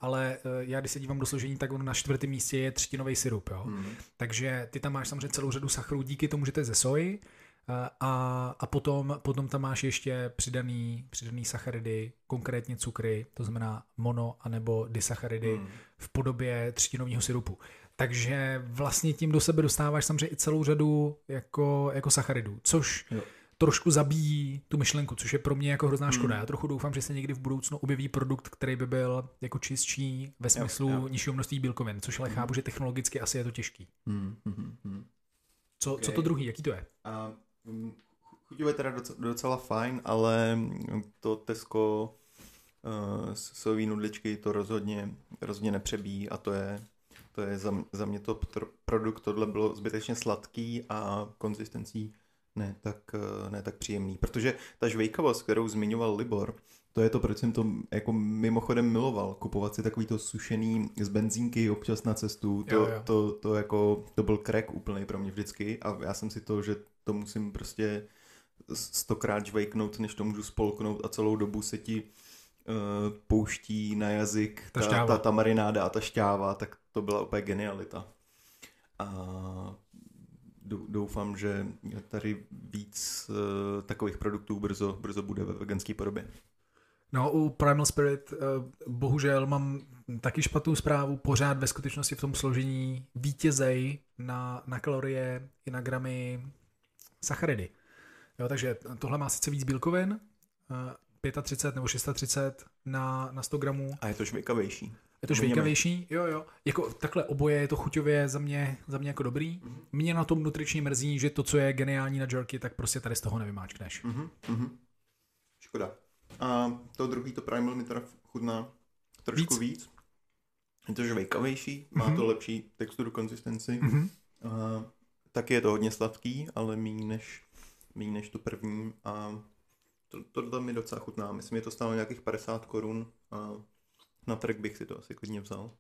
ale já když se dívám do složení, tak on na čtvrtém místě je třetinový sirup. Jo? Mm-hmm. Takže ty tam máš samozřejmě celou řadu sachrů, díky tomu, že to je ze soji a, a potom, potom tam máš ještě přidaný, přidaný sacharidy, konkrétně cukry, to znamená mono anebo disacharidy mm. v podobě třetinového sirupu. Takže vlastně tím do sebe dostáváš samozřejmě i celou řadu jako, jako sacharidů, což jo. trošku zabíjí tu myšlenku, což je pro mě jako hrozná škoda. Mm. Já trochu doufám, že se někdy v budoucnu objeví produkt, který by byl jako čistší ve smyslu jo, jo. nižšího množství bílkovin, což ale mm. chápu, že technologicky asi je to těžký. Mm. Mm. Co, okay. co to druhý, jaký to je? A... Chuťové teda docela, docela fajn, ale to Tesco uh, sojový nudličky to rozhodně, rozhodně nepřebíjí a to je, to je za, za mě to pr- produkt, tohle bylo zbytečně sladký a konzistencí ne tak, ne tak příjemný, protože ta žvejkavost, kterou zmiňoval Libor, to je to, proč jsem to jako mimochodem miloval, kupovat si takový to sušený z benzínky občas na cestu, to, jo, jo. to, to, jako, to byl crack úplnej pro mě vždycky a já jsem si to, že to musím prostě stokrát žvejknout, než to můžu spolknout a celou dobu se ti uh, pouští na jazyk ta, ta, ta, ta marináda a ta šťáva, tak to byla opět genialita. A doufám, že tady víc uh, takových produktů brzo, brzo bude ve veganské podobě. No, u Primal Spirit uh, bohužel mám taky špatnou zprávu, pořád ve skutečnosti v tom složení vítězej na, na kalorie i na gramy sacharidy. Jo, takže tohle má sice víc bílkovin, uh, třicet pět nebo třicet šest na, na sto gramů. A je to šmikavější. Je to šmikavější, jo, jo. Jako takhle oboje je to chuťově za mě, za mě jako dobrý. Mm-hmm. Mě na tom nutričně mrzí, že to, co je geniální na jerky, tak prostě tady z toho nevymáčkneš. Mm-hmm. Škoda. A to druhý, to Primal, mi teda chutná trošku víc. víc. Je to žvejkavější, má mm-hmm. to lepší texturu, konzistenci. Mm-hmm. A taky je to hodně sladký, ale méně než, méně než to první. A to, tohle mi docela chutná. Myslím, že to stálo nějakých padesát korun. A na trh bych si to asi klidně vzal.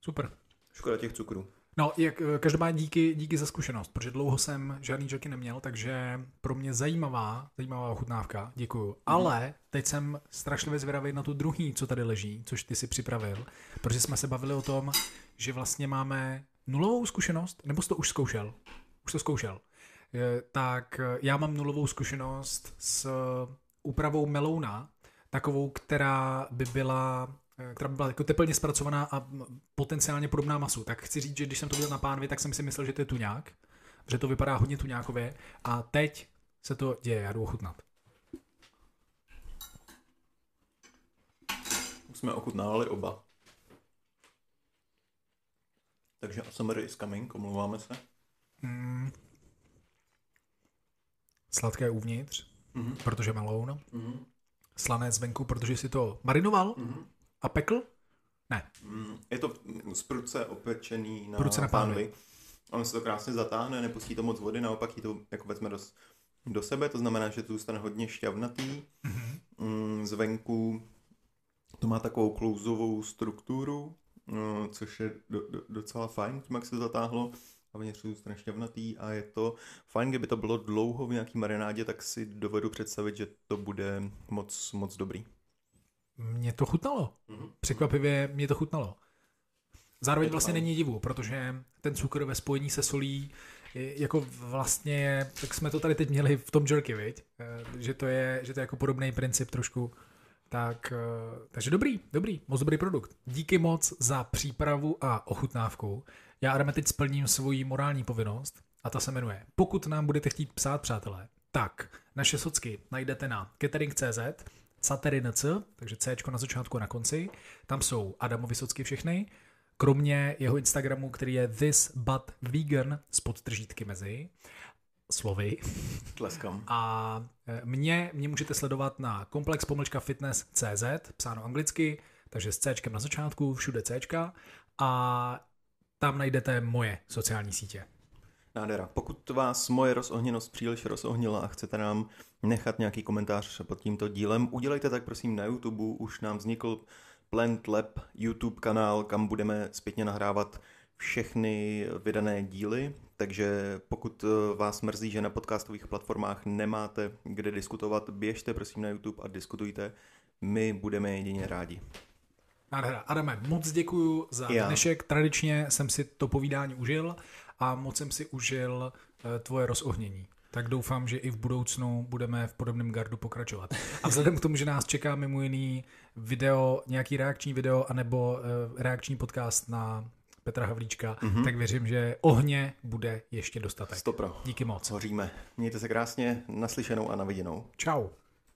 Super. Škoda těch cukrů. No, jak, každopádně díky, díky za zkušenost, protože dlouho jsem žádný jerky neměl, takže pro mě zajímavá, zajímavá ochutnávka, děkuju. Mm. Ale teď jsem strašlivě zvědavý na tu druhý, co tady leží, což ty si připravil, protože jsme se bavili o tom, že vlastně máme nulovou zkušenost, nebo jsi to už zkoušel? Už to zkoušel. Tak já mám nulovou zkušenost s úpravou melouna, takovou, která by byla... která byla jako teplně zpracovaná a potenciálně podobná masu. Tak chci říct, že když jsem to viděl na pánvi, tak jsem si myslel, že to je tuňák, že to vypadá hodně tuňákově a teď se to děje, já jdu ochutnat. Už jsme ochutnávali oba. Takže A S M R is coming, omlouváme se. Mm. Sladké uvnitř, mm-hmm. protože meloun. Mm-hmm. Slané zvenku, protože si to marinoval mm-hmm. a pekl? Ne. Je to z pruce opečený na, na pánvi. Ono se to krásně zatáhne, nepustí to moc vody, naopak ji to jako vezme do, do sebe, to znamená, že to zůstane hodně šťavnatý. Mm-hmm. Zvenku to má takovou klouzovou strukturu, což je do, do, docela fajn, tím jak se to zatáhlo. A vnitř zůstane šťavnatý a je to fajn, kdyby to bylo dlouho v nějaký marinádě, tak si dovedu představit, že to bude moc, moc dobrý. Mně to chutnalo. Mm-hmm. Překvapivě mě to chutnalo. Zároveň vlastně fajn. Není divu, protože ten cukr ve spojení se solí jako vlastně, tak jsme to tady teď měli v tom jerky, viď? Že to je, že to je jako podobný princip trošku. Tak, takže dobrý, dobrý, moc dobrý produkt. Díky moc za přípravu a ochutnávku. Já, Adame, teď splním svoji morální povinnost a ta se jmenuje. Pokud nám budete chtít psát, přátelé, tak naše socky najdete na catering tečka cz, catering tečka cz, takže Cčko na začátku a na konci. Tam jsou Adamovy socky všechny, kromě jeho Instagramu, který je this but vegan s podtržítky mezi slovy. Tleskám. A mě, mě můžete sledovat na komplex pomlčka fitness tečka cz, psáno anglicky, takže s Cčkem na začátku, všude Cčka a tam najdete moje sociální sítě. Nádhera. Pokud vás moje rozohněnost příliš rozohnila a chcete nám nechat nějaký komentář pod tímto dílem, udělejte tak prosím na YouTube. Už nám vznikl Plant Lab YouTube kanál, kam budeme zpětně nahrávat všechny vydané díly, takže pokud vás mrzí, že na podcastových platformách nemáte kde diskutovat, běžte prosím na YouTube a diskutujte. My budeme jedině rádi. Nádhera. Adame, moc děkuju za Já. dnešek. Tradičně jsem si to povídání užil a moc jsem si užil tvoje rozohnění. Tak doufám, že i v budoucnu budeme v podobném gardu pokračovat. A vzhledem k tomu, že nás čeká mimo jiný video, nějaký reakční video anebo reakční podcast na Petra Havlíčka, mm-hmm. tak věřím, že ohně bude ještě dostatek. Stopro. Díky moc. Hoříme. Mějte se krásně, naslyšenou a naviděnou. Čau.